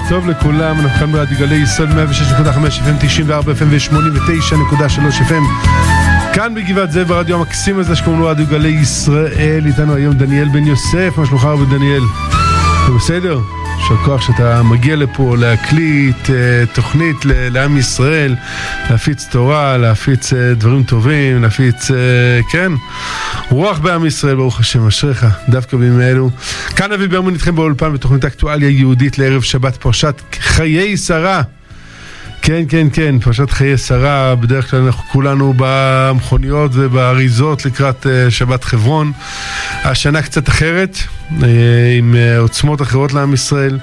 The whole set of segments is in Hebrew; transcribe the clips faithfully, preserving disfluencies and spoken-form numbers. ערב טוב לכולם, אנחנו כאן ברדיו גלי ישראל מאה ושש נקודה חמש אף אם, תשעים וארבע אף אם ושמונים ותשע נקודה שלוש אף אם. כאן בגבעת זאב ברדיו המקסים הזה שקוראים לו רדיו גלי ישראל. איתנו היום דניאל בן יוסף, מה שלומך רב דניאל? זה בסדר? שכוח שאתה מגיע לפה להקליט תוכנית לעם ישראל, להפיץ תורה, להפיץ דברים טובים, להפיץ, כן, רוח בעם ישראל, ברוך השם, אשריך, דווקא בימים אלו. כאן אבי ברמן איתכם באולפן בתוכנית אקטואליה יהודית לערב שבת, פרשת חיי שרה. כן, כן, כן, פרשת חיי שרה. בדרך כלל אנחנו כולנו במכוניות ובאריזות לקראת שבת חברון. השנה קצת אחרת, עם עוצמות אחרות לעם ישראל.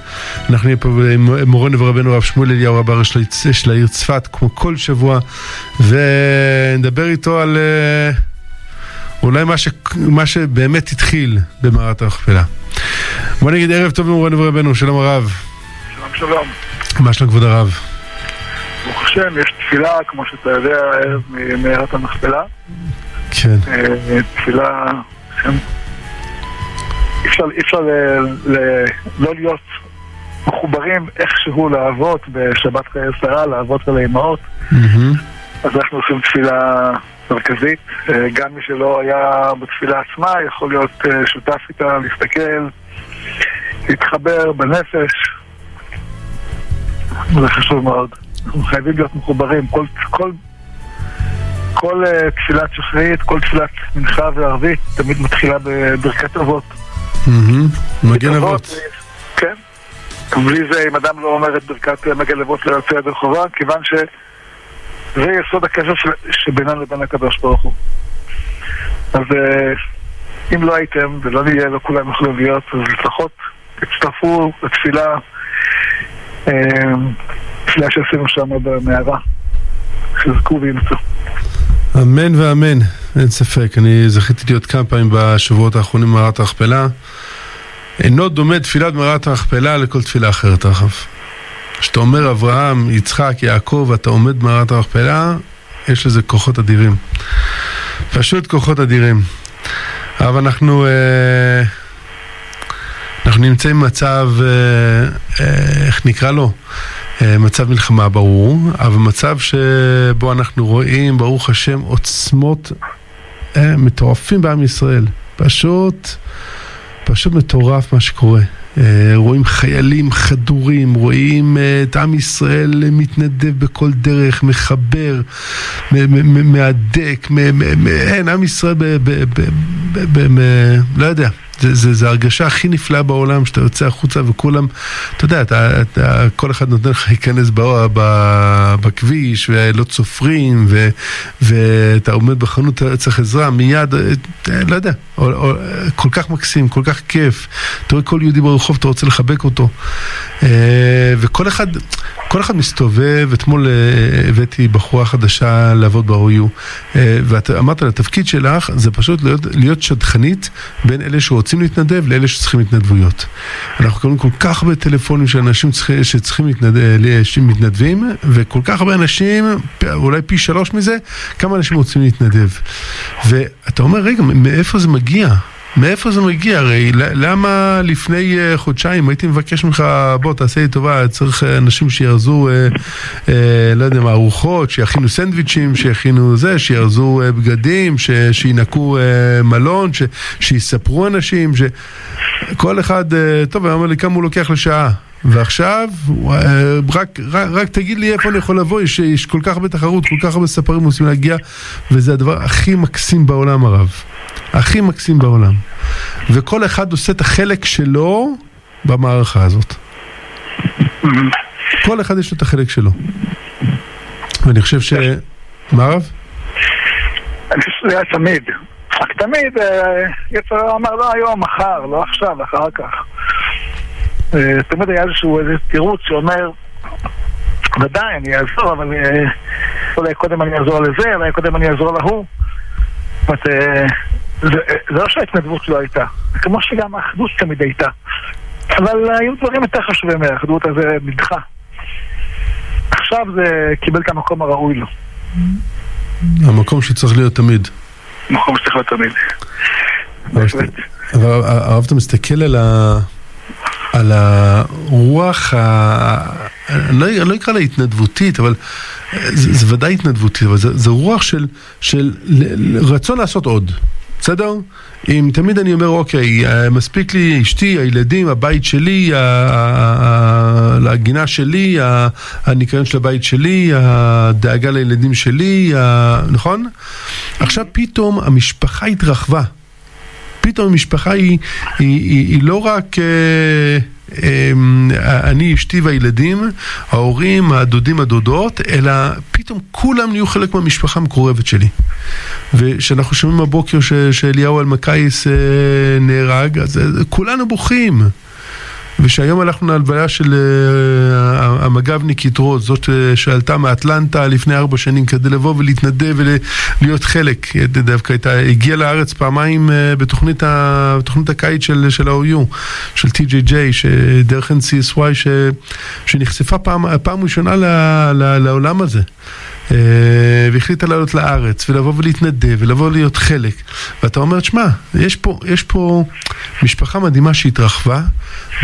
אנחנו נהיה פה עם מורנו ורבנו רב שמואל אליהו, רב הראשי של העיר צפת, כמו כל שבוע, ונדבר איתו על אולי מה, ש... מה שבאמת התחיל במערת המכפלה. בוא נגיד ערב טוב למורנו ורבנו, שלום הרב. שלום שלום. מה שלום כבוד הרב? ברוך השם, יש תפילה, כמו שאתה יודע, ערב ממערת המכפלה. כן. תפילה, אפשר, אפשר ל, ל, לא להיות מחוברים איכשהו לאבות בשבת חיי שרה, לאבות ולאמהות. Mm-hmm. אז אנחנו עושים תפילה מרכזית. גם מי שלא היה בתפילה עצמה, יכול להיות שותף איתה, להסתכל, להתחבר בנפש. זה חשוב מאוד. אנחנו חייבים להיות מחוברים. כל, כל, כל uh, תפילת שחרית, כל תפילת מנחה וערבית תמיד מתחילה בברכת אבות. Mm-hmm. מגן אבות. כן. בלי זה, אם אדם לא אומר את ברכת מגן אבות ליוצא ידי חובה, כיוון שזה יסוד הקשר של, שבינינו לבין הקדוש ברוך הוא. אז uh, אם לא הייתם, ולא נהיה, לא כולם יכולים להיות, אז לפחות הצטרפו לתפילה uh, תפילה שעשינו שם במערה, חזקו ואימצו. אמן ואמן, אין ספק. אני זכיתי להיות כמה פעמים בשבועות האחרונים במערת המכפלה. אינו דומה תפילת מערת המכפלה לכל תפילה אחרת, רחב. כשאתה אומר אברהם, יצחק, יעקב, אתה עומד במערת המכפלה, יש לזה כוחות אדירים. פשוט כוחות אדירים. אבל אנחנו... אה, אנחנו נמצאים במצב, אה, אה, איך נקרא לו? מצב מלחמה ברור, אבל מצב שבו אנחנו רואים, ברוך השם, עוצמות אה, מטורפים בעם ישראל. פשוט, פשוט מטורף מה שקורה. אה, רואים חיילים חדורים, רואים אה, את עם ישראל מתנדב בכל דרך, מחבר, מהדק, אין, עם ישראל, ב, ב, ב, ב, ב, ב, לא יודע. זה, זה, זה הרגשה הכי נפלאה בעולם, שאתה יוצא החוצה וכולם, אתה יודע, אתה, אתה, כל אחד נותן לך להיכנס בכביש, ולא צופרים, ו, ואתה עומד בחנות, צריך עזרה, מיד, לא יודע, או, או, כל כך מקסים, כל כך כיף, אתה רואה כל יהודי ברחוב, אתה רוצה לחבק אותו, וכל אחד, כל אחד מסתובב. אתמול הבאתי בחורה חדשה לעבוד ב-או יו, ואת אמרת לה, התפקיד שלך זה פשוט להיות, להיות שדכנית בין אלה שהוא רוצים להתנדב לאלה שצריכים התנדבויות. אנחנו קוראים כל כך הרבה טלפונים של אנשים שצריכים מתנדבים, וכל כך הרבה אנשים, אולי פי שלוש מזה, כמה אנשים רוצים להתנדב. ואתה אומר, רגע, מאיפה זה מגיע? מאיפה זה מגיע? הרי למה לפני חודשיים הייתי מבקש ממך, בוא תעשה לי טובה, צריך אנשים שיעזו, לא יודע מה, ארוחות, שיכינו סנדוויצ'ים, שיכינו זה, שיעזו בגדים, שינקו מלון, שיספרו אנשים, כל אחד, טוב, אני אומר לי כמה הוא לוקח לשעה, ועכשיו רק, רק, רק תגיד לי איפה אני יכול לבוא, יש, יש כל כך הרבה תחרות, כל כך הרבה ספרים עושים להגיע, וזה הדבר הכי מקסים בעולם הרב, הכי מקסים בעולם, וכל אחד עושה את החלק שלו במערכה הזאת. כל אחד יש לו את החלק שלו, ואני חושב ש... מה הרב? אני חושב שזה תמיד, רק תמיד יצא אומר לא היום, מחר, לא עכשיו, אחר כך. תמיד היה איזשהו תירוץ שאומר ודאי אני אעזור, אבל אולי קודם אני אעזור לזה, אולי קודם אני אעזור להוא. זה לא שההתנדבות לא הייתה, כמו שגם האחדות תמיד הייתה, אבל היו דברים יותר חשובים מהאחדות, אז זה נדחה. עכשיו זה קיבל את המקום הראוי לו, המקום שצריך להיות תמיד, המקום שצריך להיות תמיד. אבל הרב, אתה מסתכל על ה... על הרוח ה... לא יקרא לה התנדבותית, אבל זה ודאי התנדבותית, אבל זה רוח של רצון לעשות עוד. בסדר? אם תמיד אני אומר, אוקיי, מספיק לי אשתי, הילדים, הבית שלי, הגינה שלי, הניקיון של הבית שלי, הדאגה לילדים שלי, נכון? עכשיו פתאום המשפחה התרחבה. פתאום המשפחה היא לא רק... אני אשתי והילדים, ההורים, הדודים, הדודות, אלא פתאום כולם נהיו חלק מהמשפחה המקורבת שלי. ושאנחנו שומעים הבוקר שאליהו אלמקייס נהרג, אז כולנו בוכים. ושהיום הלכנו להלוויה של המג"בניק יתרו, זאת שעלתה מאטלנטה לפני ארבע שנים כדי לבוא ולהתנדב ולהיות חלק. דווקא הגיעה לארץ פעמיים בתוכנית הקיץ של ה-או יו, של טי ג'יי ג'יי, דרך אן סי אס וואי, שנחשפה פעם ראשונה לעולם הזה. והחליטה לעלות לארץ ולבוא ולהתנדב ולבוא להיות חלק. ואתה אומר, שמה, יש פה, יש פה משפחה מדהימה שהתרחבה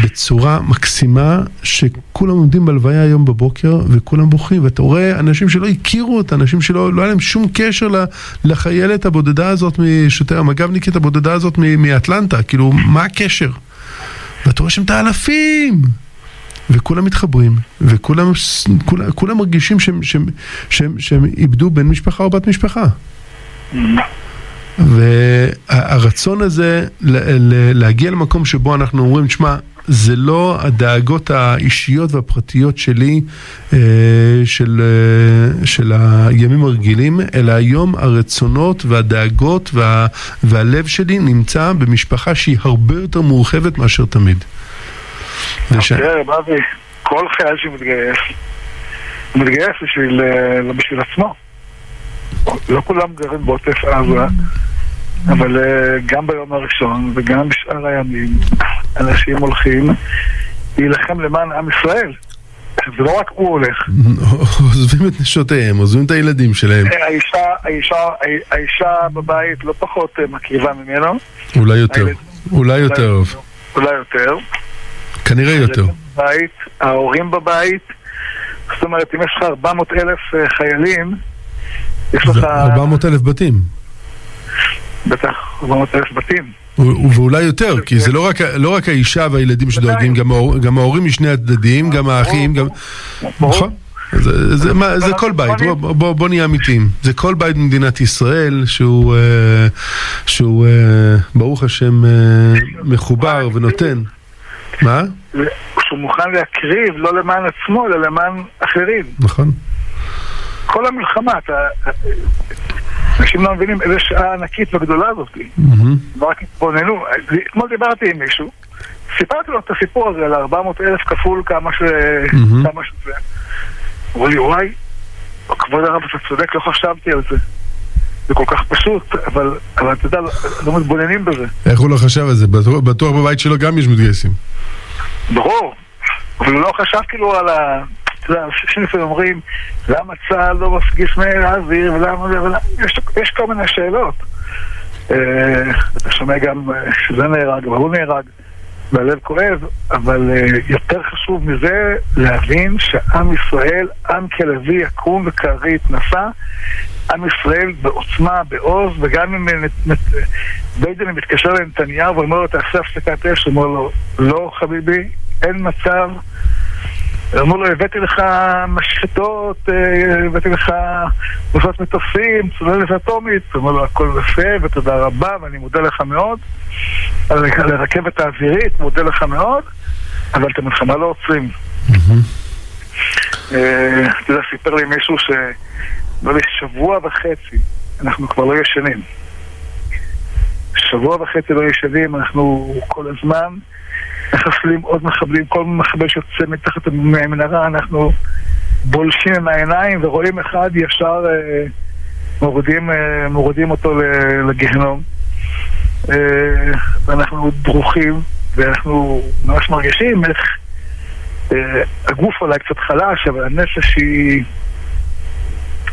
בצורה מקסימה, שכולם עומדים בלוויה היום בבוקר וכולם בוכים, ואתה רואה אנשים שלא הכירו אותה, אנשים שלא, לא היה להם שום קשר לחיילת הבודדה הזאת, שוטר המג"בניקית הבודדה הזאת מאטלנטה, כאילו, מה הקשר? ואתה רואה שם את האלפים, וכולם מתחברים, וכולם כולם, כולם מרגישים שהם, שהם, שהם, שהם איבדו בן משפחה או בת משפחה. והרצון הזה להגיע למקום שבו אנחנו אומרים, שמה, זה לא הדאגות האישיות והפרטיות שלי של, של הימים הרגילים, אלא היום הרצונות והדאגות וה, והלב שלי נמצא במשפחה שהיא הרבה יותר מורחבת מאשר תמיד. תראה, רבי, כל חייל שמתגייס, מתגייס בשביל עצמו. לא כולם גרים בעוטף עזה, אבל גם ביום הראשון וגם בשאר הימים אנשים הולכים להילחם למען עם ישראל. זה לא רק הוא הולך, עוזבים את נשותיהם, עוזבים את הילדים שלהם. האישה בבית לא פחות מקריבה ממנו, אולי יותר, אולי יותר אולי יותר כנראה יותר. בבית, ההורים בבית, זאת אומרת, אם יש לך ארבע מאות אלף חיילים, יש לך... ארבע מאות אלף בתים. בטח, ארבע מאות אלף בתים. ואולי יותר, כי זה לא רק האישה והילדים שדואגים, גם ההורים משני הצדדים, גם האחים, גם... נכון? זה כל בית, בוא נהיה אמיתיים, זה כל בית במדינת ישראל שהוא ברוך השם מחובר ונותן. מה? שהוא מוכן להקריב לא למען עצמו, אלא למען אחרים. נכון. כל המלחמה, אנשים לא מבינים איזה שעה ענקית וגדולה הזאת. לא רק התבוננו. אתמול דיברתי עם מישהו, סיפרתי לו את הסיפור הזה על ארבע מאות אלף כפול כמה שזה. אמרו לי, וואי, כבוד הרב, אתה צודק, לא חשבתי על זה. זה כל כך פשוט, אבל אתה יודע, לא מתבוננים בזה. איך הוא לא חשב על זה? בטוח בבית שלו גם יש מתגייסים. ברור, אבל הוא לא חשב כאילו על ה... אתה יודע, שניסים אומרים, למה צהל לא מפגיש מהאוויר, ולמה... יש כל מיני שאלות. אתה שומע גם שזה נהרג, אבל הוא נהרג, והלב כואב, אבל יותר חשוב מזה להבין שעם ישראל, עם כלבי, יקום וקערי התנסה, עם ישראל בעוצמה, בעוז, וגם אם ביידן מתקשר לנתניהו ואומר לו תעשה הפסקת אש, אומר לו לא חביבי, אין מצב. אמרו לו הבאתי לך משפטות, הבאתי לך מוסת מטוסים, צוללת אטומית, אמרו לו הכל יפה ותודה רבה ואני מודה לך מאוד על הרכבת האווירית, מודה לך מאוד, אבל את המלחמה לא עוצרים. אתה יודע, סיפר לי מישהו ש... אבל שבוע וחצי אנחנו כבר לא ישנים, שבוע וחצי לא ישנים, אנחנו כל הזמן מחסלים עוד מחבלים, כל מחבל שיוצא מתחת המנהרה אנחנו בולשים עם העיניים ורואים אחד ישר אה, מורדים, אה, מורדים אותו לגיהנום, אה, ואנחנו דרוכים ואנחנו ממש מרגישים איך אה, הגוף אולי קצת חלש, אבל הנפש היא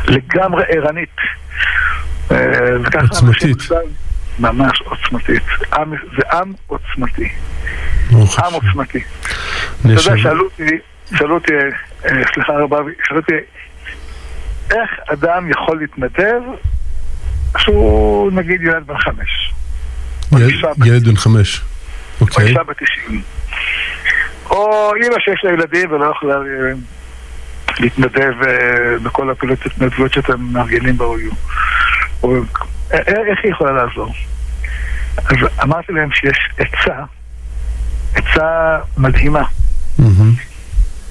לגמרי עירנית עוצמתית, ממש עוצמתית. זה עם עוצמתי. עם עוצמתי. אתה יודע, שאלו אותי, שאלו אותי, סליחה רבה, שאלו אותי, איך אדם יכול להתנדב שהוא נגיד ילד בן חמש? ילד בן חמש. אוקיי. או אישה בתשעים. או אימא שיש לה ילדים ולא יכולה להתנדב בכל הפעילות התנדבות שאתם מארגנים באויו. איך היא יכולה לעזור? אז אמרתי להם שיש עצה, עצה מדהימה.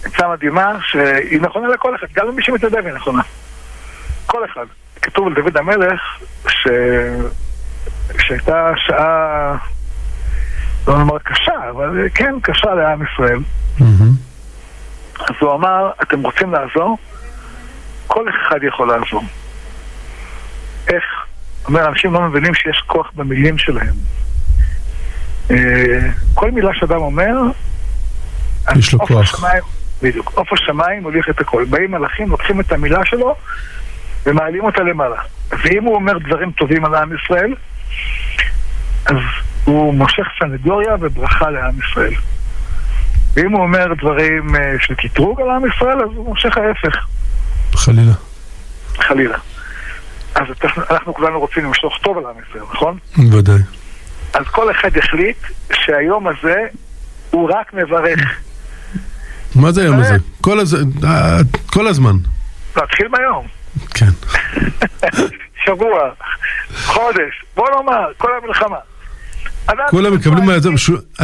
עצה מדהימה שהיא נכונה לכל אחד, גם למי שמתנדב היא נכונה. כל אחד. כתוב על דוד המלך ש... שהייתה שעה, לא נאמר קשה, אבל כן קשה לעם ישראל. אז הוא אמר, אתם רוצים לעזור? כל אחד יכול לעזור. איך? אומר, אנשים לא מבינים שיש כוח במילים שלהם. כל מילה שאדם אומר, יש לו כוח. בדיוק, אוף השמיים הוליך את הכל. באים מלאכים, לוקחים את המילה שלו ומעלים אותה למעלה. ואם הוא אומר דברים טובים על עם ישראל, אז הוא מושך סנגוריה וברכה לעם ישראל. ואם הוא אומר דברים של כתרוג על עם ישראל, אז הוא מושך ההפך. חלילה. חלילה. אז אנחנו כולנו רוצים למשוך טוב על עם ישראל, נכון? בוודאי. אז כל אחד החליט שהיום הזה הוא רק מברך. מה זה היום הזה? כל הזמן. להתחיל מהיום. כן. שבוע, חודש, בוא נאמר, כל המלחמה. כולם מקבלים מהיום,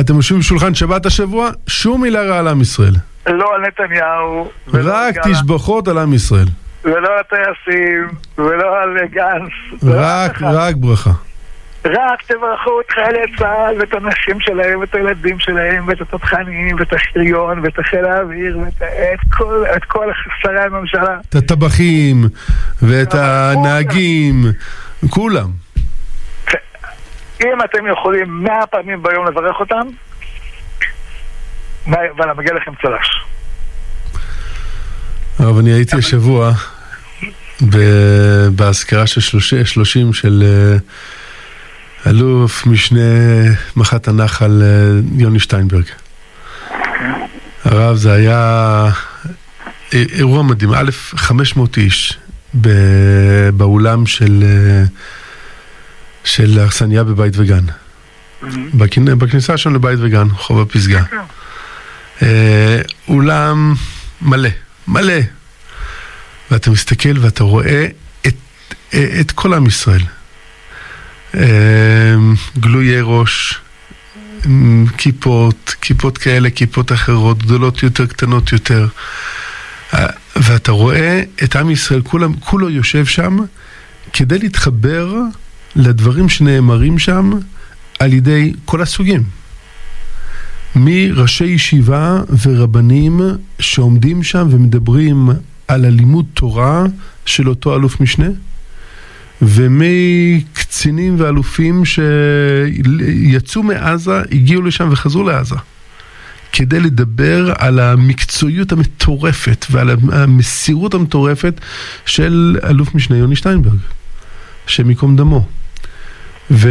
אתם יושבים בשולחן שבת השבוע, שום מילה רע על עם ישראל. לא על נתניהו. רק תשבחות על עם ישראל. ולא על הטייסים, ולא על גנץ. רק, רק ברכה. רק תברכו את חיילי צה"ל ואת הנשים שלהם ואת הילדים שלהם ואת התותחנים ואת השריון ואת חיל האוויר ואת כל שרי הממשלה. את הטבחים ואת הנהגים, כולם. אם אתם יכולים מאה פעמים ביום לברך אותם, ואני מגיע לכם צל"ש. אבל אני הייתי השבוע בהזכרה של שלושים של אלוף משנה מח"ט הנחל יוני שטיינברג. הרב, זה היה אירוע מדהים. א', חמש מאות איש באולם של של האכסניה בבית וגן. בכניסה שם לבית וגן, חוב הפסגה. אולם מלא. מלא. ואתה מסתכל ואתה רואה את, את כל עם ישראל. גלויי ראש, כיפות, כיפות כאלה, כיפות אחרות, גדולות יותר, קטנות יותר. ואתה רואה את עם ישראל, כולם, כולו יושב שם, כדי להתחבר לדברים שנאמרים שם, על ידי כל הסוגים. מראשי ישיבה ורבנים שעומדים שם ומדברים על הלימוד תורה של אותו אלוף משנה, ומקצינים ואלופים שיצאו מעזה, הגיעו לשם וחזרו לעזה, כדי לדבר על המקצועיות המטורפת ועל המסירות המטורפת של אלוף משנה יוני שטיינברג, שמקום דמו. ו...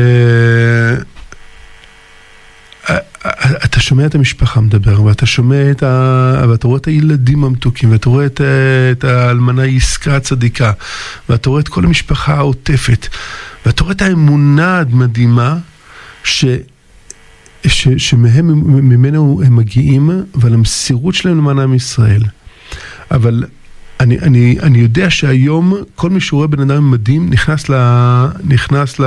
אתה שומע את המשפחה מדבר, ואתה שומע את ה... ואתה רואה את הילדים המתוקים, ואתה רואה את, את האלמנה יסקה הצדיקה, ואתה רואה את כל המשפחה העוטפת, ואתה רואה את האמונה המדהימה ש... ש... שמהם ממנו הם מגיעים, ועל המסירות שלהם למען עם ישראל. אבל אני, אני, אני יודע שהיום כל מי שרואה בן אדם עם מדים נכנס, ל, נכנס ל,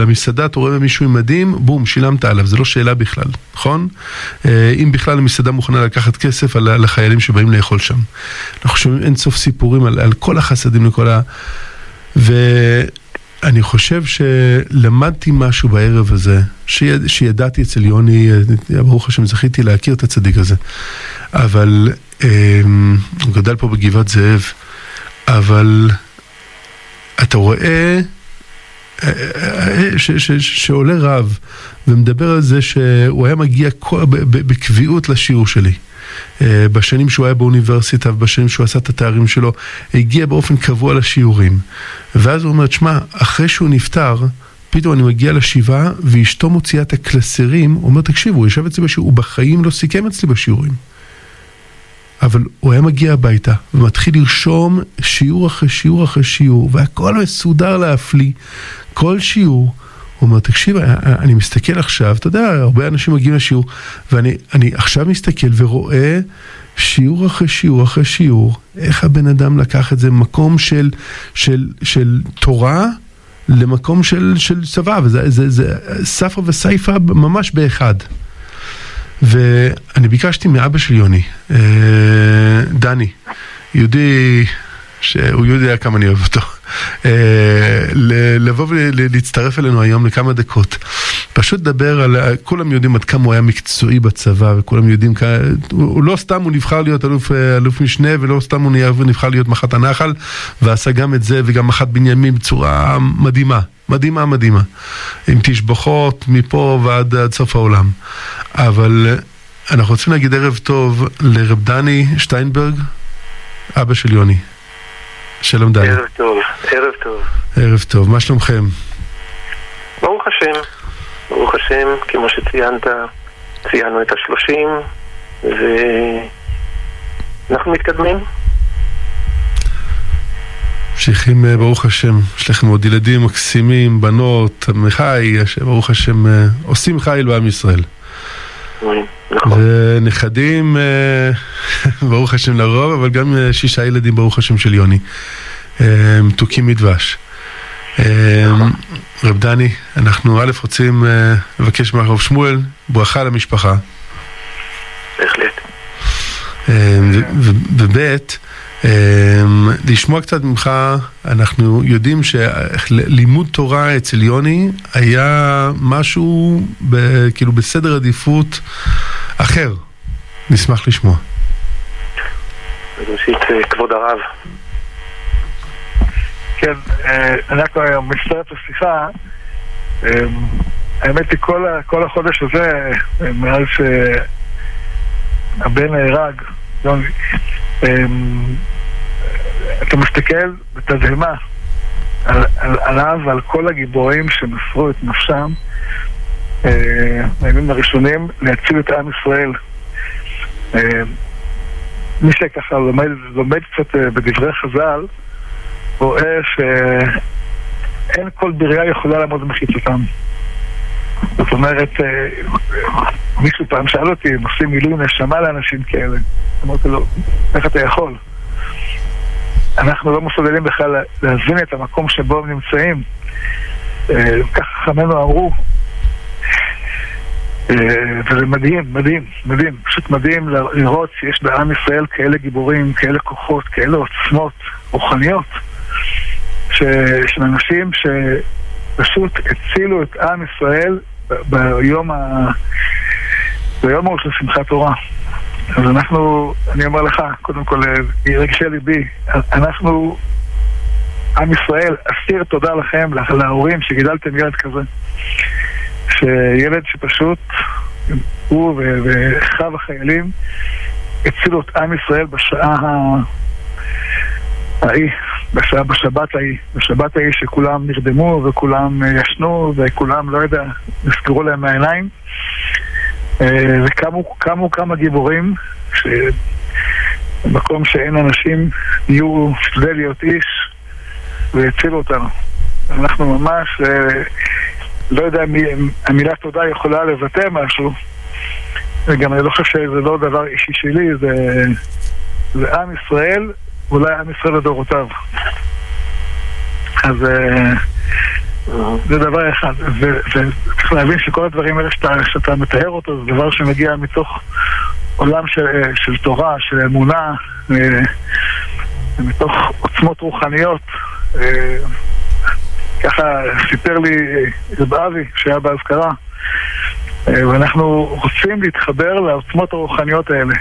למסעדה, תורא מישהו עם מדים, בום, שילמת עליו, זה לא שאלה בכלל, נכון? אם בכלל המסעדה מוכנה לקחת כסף על, על החיילים שבאים לאכול שם. אנחנו שומעים אין סוף סיפורים על, על כל החסדים, לכל ה... ואני חושב שלמדתי משהו בערב הזה, שיד, שידעתי אצל יוני, ברוך השם זכיתי להכיר את הצדיק הזה, אבל... הוא גדל פה בגבעת זאב, אבל אתה רואה שעולה רב ומדבר על זה שהוא היה מגיע בקביעות לשיעור שלי בשנים שהוא היה באוניברסיטה ובשנים שהוא עשה את התארים שלו, הגיע באופן קבוע לשיעורים, ואז הוא אומר, תשמע, אחרי שהוא נפטר פתאום אני מגיע לשבעה, ואשתו מוציאה את הקלסרים, אומר, תקשיב, הוא ישב אצלי בשיעור, הוא בחיים לא סיכם אצלי בשיעורים. אבל הוא היה מגיע הביתה, ומתחיל לרשום שיעור אחרי שיעור אחרי שיעור, והכל מסודר להפליא, כל שיעור, הוא אומר, תקשיב, אני מסתכל עכשיו, אתה יודע, הרבה אנשים מגיעים לשיעור, ואני אני עכשיו מסתכל ורואה שיעור אחרי שיעור אחרי שיעור, איך הבן אדם לקח את זה, מקום של, של, של תורה, למקום של, של צבא, וזה, זה, זה, ספר וסייפה ממש באחד. ואני ביקשתי מאבא של יוני, דני, יהודי, שהוא יודע כמה אני אוהב אותו, לבוא ולהצטרף אלינו היום לכמה דקות. פשוט דבר על, כולם יודעים עד כמה הוא היה מקצועי בצבא, וכולם יודעים, הוא לא סתם הוא נבחר להיות אלוף, אלוף משנה, ולא סתם הוא נבחר להיות מחת הנחל, ועשה גם את זה, וגם מחת בנימין בצורה מדהימה, מדהימה, מדהימה. עם תשבחות מפה ועד עד סוף העולם. אבל אנחנו רוצים להגיד ערב טוב לרב דני שטיינברג, אבא של יוני. שלום דני. ערב טוב, ערב טוב. ערב טוב, מה שלומכם? ברוך השם. ברוך השם, כמו שציינת, ציינו את השלושים, ואנחנו מתקדמים. ממשיכים, ברוך השם, יש לכם עוד ילדים מקסימים, בנות, חי, ברוך השם, עושים חיל בעם ישראל. נכון. ונכדים, ברוך השם לרוב, אבל גם שישה ילדים, ברוך השם של יוני, מתוקים מדבש. רב דני, אנחנו א' רוצים לבקש מהרב שמואל ברכה למשפחה, בהחלט, וב' לשמוע קצת ממך. אנחנו יודעים שלימוד תורה אצל יוני היה משהו כאילו בסדר עדיפות אחר, נשמח לשמוע. כבוד הרב, כן, אני כבר מצטרף לשיחה. האמת היא, כל החודש הזה, מאז שהבן הרג, אתה מסתכל בתדהמה עליו ועל כל הגיבורים שמסרו את נפשם, הימים הראשונים, להציל את עם ישראל. מי שככה לומד קצת בדברי חז"ל, רואה שאין כל בריאה יכולה לעמוד מחיצותם. זאת אומרת, מישהו פעם שאל אותי אם עושים מילוי נשמה לאנשים כאלה. אמרתי לו, איך אתה יכול? אנחנו לא מסוגלים בכלל להזין את המקום שבו הם נמצאים. כך חכמינו אמרו. וזה מדהים, מדהים, מדהים. פשוט מדהים לראות שיש בעם ישראל כאלה גיבורים, כאלה כוחות, כאלה עוצמות רוחניות, של אנשים שפשוט הצילו את עם ישראל ביום ההוא של שמחת תורה. אז אנחנו, אני אומר לך, קודם כל, רגשי ליבי, אנחנו, עם ישראל, אסיר תודה לכם, להורים שגידלתם ילד כזה. שילד שפשוט הוא וחב החיילים הצילו את עם ישראל בשעה ההיא, בשעה, בשבת ההיא, בשבת ההיא שכולם נרדמו וכולם ישנו וכולם, לא יודע, נסגרו להם מהעיניים, וכמו כמה כמה גיבורים שבמקום שאין אנשים יהיו שדל להיות איש והצילו אותנו. אנחנו ממש לא יודע, המילה תודה יכולה לבטא משהו, וגם אני לא חושב שזה לא דבר אישי שלי, זה, זה עם ישראל, אולי עם ישראל לדורותיו. אז זה דבר אחד, וצריך להבין שכל הדברים האלה שאתה, שאתה מתאר אותו, זה דבר שמגיע מתוך עולם של, של תורה, של אמונה, מתוך עוצמות רוחניות. ככה סיפר לי רב אבי שהיה בהזכרה, ואנחנו רוצים להתחבר לעוצמות הרוחניות האלה,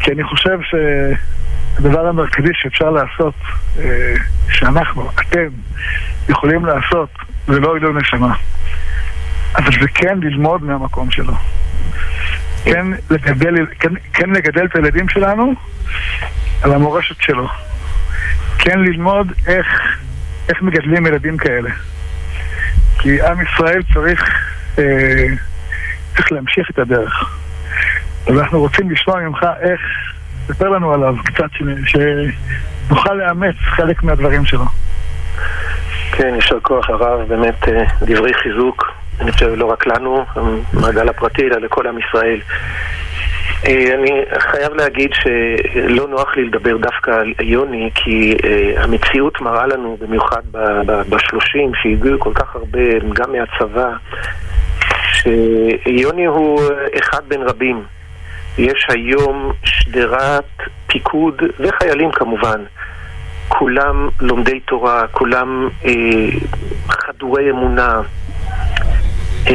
כי אני חושב שהדבר המרכזי שאפשר לעשות, שאנחנו, אתם יכולים לעשות, זה לא עילוי נשמה, אבל זה כן ללמוד מהמקום שלו, כן לגדל, כן, כן לגדל את הילדים שלנו על המורשת שלו, כן ללמוד איך איך מגדלים ילדים כאלה, כי עם ישראל צריך אה, צריך להמשיך את הדרך. אז אנחנו רוצים לשמוע ממך איך, תספר לנו עליו קצת, שנוכל לאמץ חלק מהדברים שלו. כן, ישר כוח הרב, באמת דברי חיזוק, אני חושב לא רק לנו, מעגל הפרטי, אלא לכל עם ישראל. אני חייב להגיד שלא נוח לי לדבר דווקא על יוני, כי המציאות מראה לנו, במיוחד בשלושים, שהגיעו כל כך הרבה, גם מהצבא, שיוני הוא אחד בין רבים. יש היום שדרת פיקוד וחיילים כמובן, כולם לומדי תורה, כולם אה, חדורי אמונה, אה,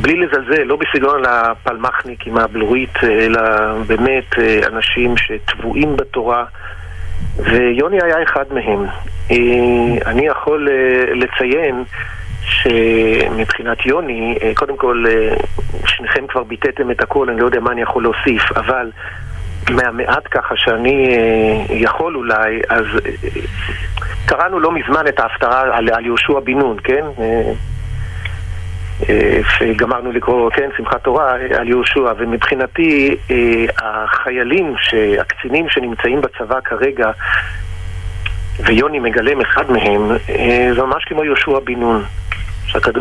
בלי לזלזל, לא בסגנון הפלמחניק עם הבלורית, אלא באמת אה, אנשים שטבועים בתורה, ויוני היה אחד מהם. אה, אני יכול אה, לציין שמבחינת יוני, קודם כל שניכם כבר ביטאתם את הכל, אני לא יודע מה אני יכול להוסיף, אבל מהמעט ככה שאני יכול אולי, אז קראנו לא מזמן את ההפטרה על, על יהושע בן נון, כן? שגמרנו לקרוא, כן, שמחת תורה על יהושע, ומבחינתי החיילים, הקצינים שנמצאים בצבא כרגע, ויוני מגלם אחד מהם, זה ממש כמו יהושע בן נון,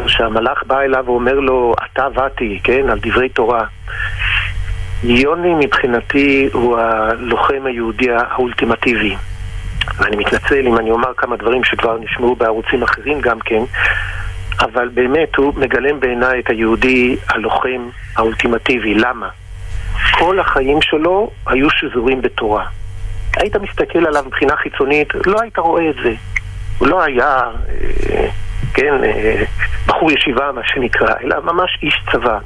שהמלאך בא אליו ואומר לו אתה ואתי, כן, על דברי תורה. יוני מבחינתי הוא הלוחם היהודי האולטימטיבי, ואני מתנצל אם אני אומר כמה דברים שכבר נשמעו בערוצים אחרים גם כן, אבל באמת הוא מגלם בעיניי את היהודי הלוחם האולטימטיבי. למה? כל החיים שלו היו שזורים בתורה. היית מסתכל עליו מבחינה חיצונית, לא היית רואה את זה. הוא לא היה, אה, כן, אה, בחור ישיבה, מה שנקרא, אלא ממש איש צבא.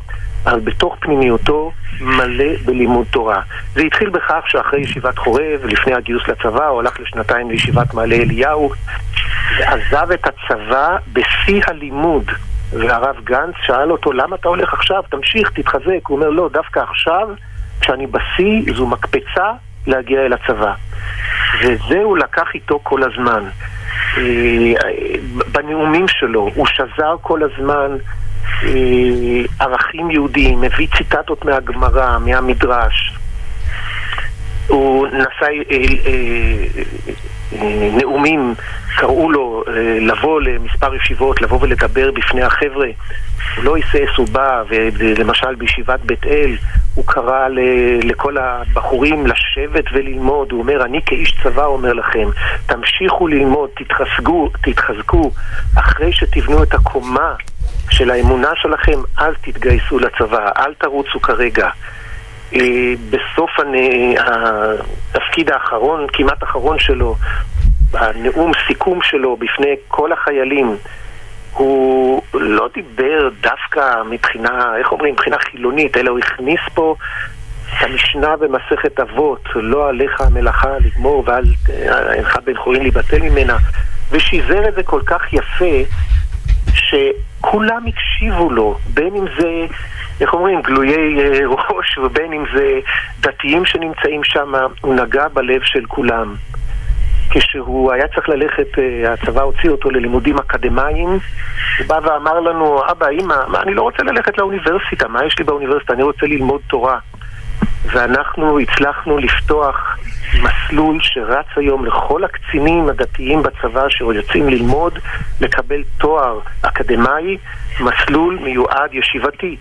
אבל בתוך פנימיותו מלא בלימוד תורה. זה התחיל בכך שאחרי ישיבת חורב, לפני הגיוס לצבא, הוא הלך לשנתיים לישיבת מעלה אליהו, ועזב את הצבא בשיא הלימוד. והרב גנץ שאל אותו, למה אתה הולך עכשיו? תמשיך, תתחזק. הוא אומר, לא, דווקא עכשיו, כשאני בשיא, זו מקפצה, להגיע אל הצבא. וזה הוא לקח איתו כל הזמן. בנאומים שלו הוא שזר כל הזמן ערכים יהודיים, מביא ציטטות מהגמרא, מהמדרש. הוא נשא נאומים, קראו לו לבוא למספר ישיבות, לבוא ולדבר בפני החבר'ה. הוא לא יסס, הוא בא, ולמשל בישיבת בית אל הוא קרא לכל הבחורים לשבת וללמוד. הוא אומר, אני כאיש צבא אומר לכם, תמשיכו ללמוד, תתחזקו, תתחזקו. אחרי שתבנו את הקומה של האמונה שלכם, אז תתגייסו לצבא, אל תרוצו כרגע. בסוף התפקיד האחרון, כמעט האחרון שלו, הנאום סיכום שלו בפני כל החיילים, הוא לא דיבר דווקא מבחינה, איך אומרים, מבחינה חילונית, אלא הוא הכניס פה את המשנה במסכת אבות, לא עליך המלאכה לגמור ועל אינך בן חורין להיבטל ממנה, ושיזר את זה כל כך יפה שכולם הקשיבו לו, בין אם זה, איך אומרים, גלויי ראש, ובין אם זה דתיים שנמצאים שם. הוא נגע בלב של כולם. כשהוא היה צריך ללכת, הצבא הוציא אותו ללימודים אקדמיים, הוא בא ואמר לנו, אבא, אמא, מה, אני לא רוצה ללכת לאוניברסיטה, מה יש לי באוניברסיטה? אני רוצה ללמוד תורה. ואנחנו הצלחנו לפתוח מסלול שרץ היום לכל הקצינים הדתיים בצבא שיוצאים ללמוד, לקבל תואר אקדמי, מסלול מיועד ישיבתי.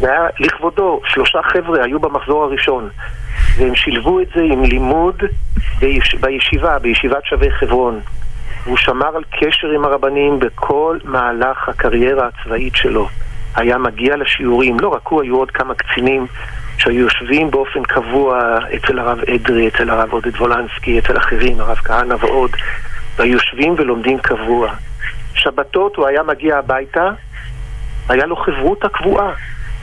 והיה לכבודו, שלושה חבר'ה היו במחזור הראשון, והם שילבו את זה עם לימוד ביש... בישיבה, בישיבת שווה חברון. הוא שמר על קשר עם הרבנים בכל מהלך הקריירה הצבאית שלו. היה מגיע לשיעורים, לא רק הוא, היו עוד כמה קצינים שהיו יושבים באופן קבוע אצל הרב אדרי, אצל הרב עודד וולנסקי, אצל אחרים, הרב כהנא ועוד, והיו יושבים ולומדים קבוע. שבתות הוא היה מגיע הביתה, היה לו חברות הקבועה.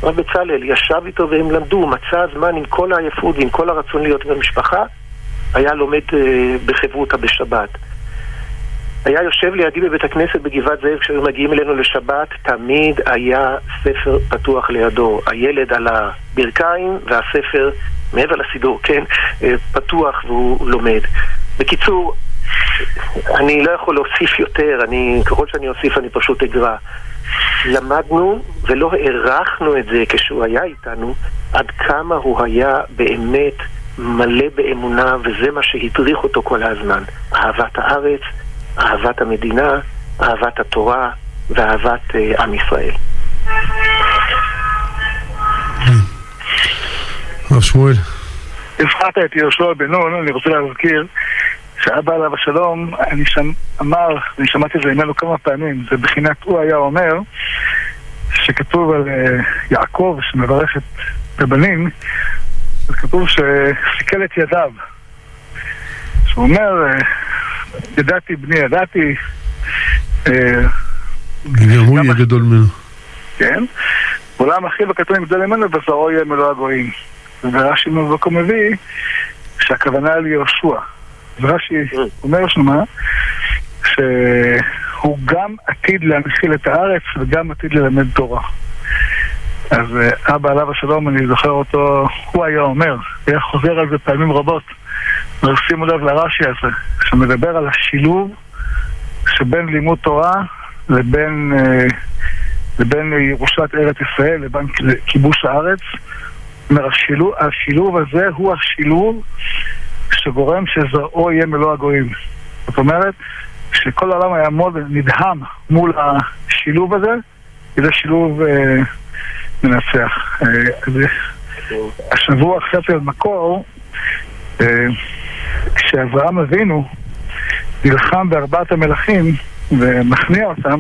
רב בצלל ישב איתו והם למדו, מצא הזמן עם כל העייפות ועם כל הרצון להיות במשפחה, היה לומד אה, בחברותה בשבת. היה יושב לידי בבית הכנסת בגבעת זאב, כשהם מגיעים אלינו לשבת, תמיד היה ספר פתוח לידו. הילד על הברכיים והספר מעבר לסידור, כן, אה, פתוח והוא לומד. בקיצור, אני לא יכול להוסיף יותר, אני, ככל שאני אוסיף אני פשוט אגרע. למדנו ולא הערכנו את זה כשהוא היה איתנו, עד כמה הוא היה באמת מלא באמונה, וזה מה שהדריך אותו כל הזמן. אהבת הארץ, אהבת המדינה, אהבת התורה ואהבת אה, עם ישראל. רב שמואל, הבחרת את יהושע בן נון, אני רוצה להזכיר שאבא עליו השלום, אני שם אמר, אני שמעתי את זה ממנו כמה פעמים, זה בחינת הוא היה אומר שכתוב על יעקב שמברך את בבנים, אז כתוב שסיכל את ידיו, שהוא אומר ידעתי בני ידעתי גרו יהיה גדול ממנו, כן, עולם אחיו הקטן גדול ממנו ובשרו יהיה מלוא הגויים. ורש"י במקום מביא שהכוונה על יהושע, ורש"י אומר שמה שהוא גם עתיד להנחיל את הארץ וגם עתיד ללמד תורה. אז אבא עליו השלום, אני זוכר אותו, הוא היה אומר, היה חוזר על זה פעמים רבות, ושימו לב לרש"י הזה שמדבר על השילוב שבין לימוד תורה לבין לבין ירושת ארץ ישראל לבין כיבוש הארץ. השילוב, השילוב הזה הוא השילוב שגורם שזרעו יהיה מלוא הגויים. זאת אומרת שכל העולם היה מאוד נדהם מול השילוב הזה, וזה שילוב אה, מנצח. אה, זה, השבוע חצי על מקור, אה, כשאברהם אבינו נלחם בארבעת המלכים ומכניע אותם,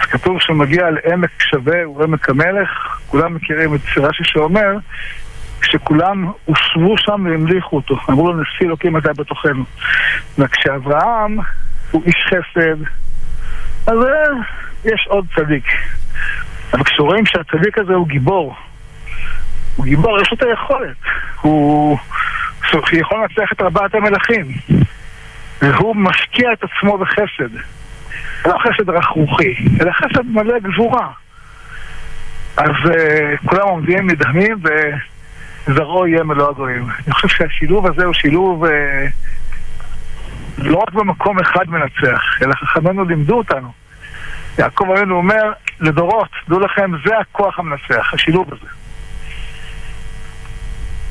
אז כתוב שהוא מגיע על עמק שווה ועמק המלך, כולם מכירים את רש"י שאומר שכולם הושבו שם והמליכו אותו, אמרו לו נשיא אלוקים אתה בתוכנו. וכשאברהם הוא איש חסד, אז יש עוד צדיק, אבל כשרואים שהצדיק הזה הוא גיבור, הוא גיבור, יש לו את היכולת, הוא יכול לנצח את ארבעת המלכים, והוא משקיע את עצמו בחסד, לא חסד רכרוכי, אלא חסד מלא גבורה. אז uh, כולם עומדים נדהמים וזרעו יהיה מלוא הגויים. אני חושב שהשילוב הזה הוא שילוב uh, לא רק במקום אחד מנצח, אלא חכמינו לימדו אותנו. יעקב אבינו אומר לדורות, דעו לכם, זה הכוח המנצח, השילוב הזה.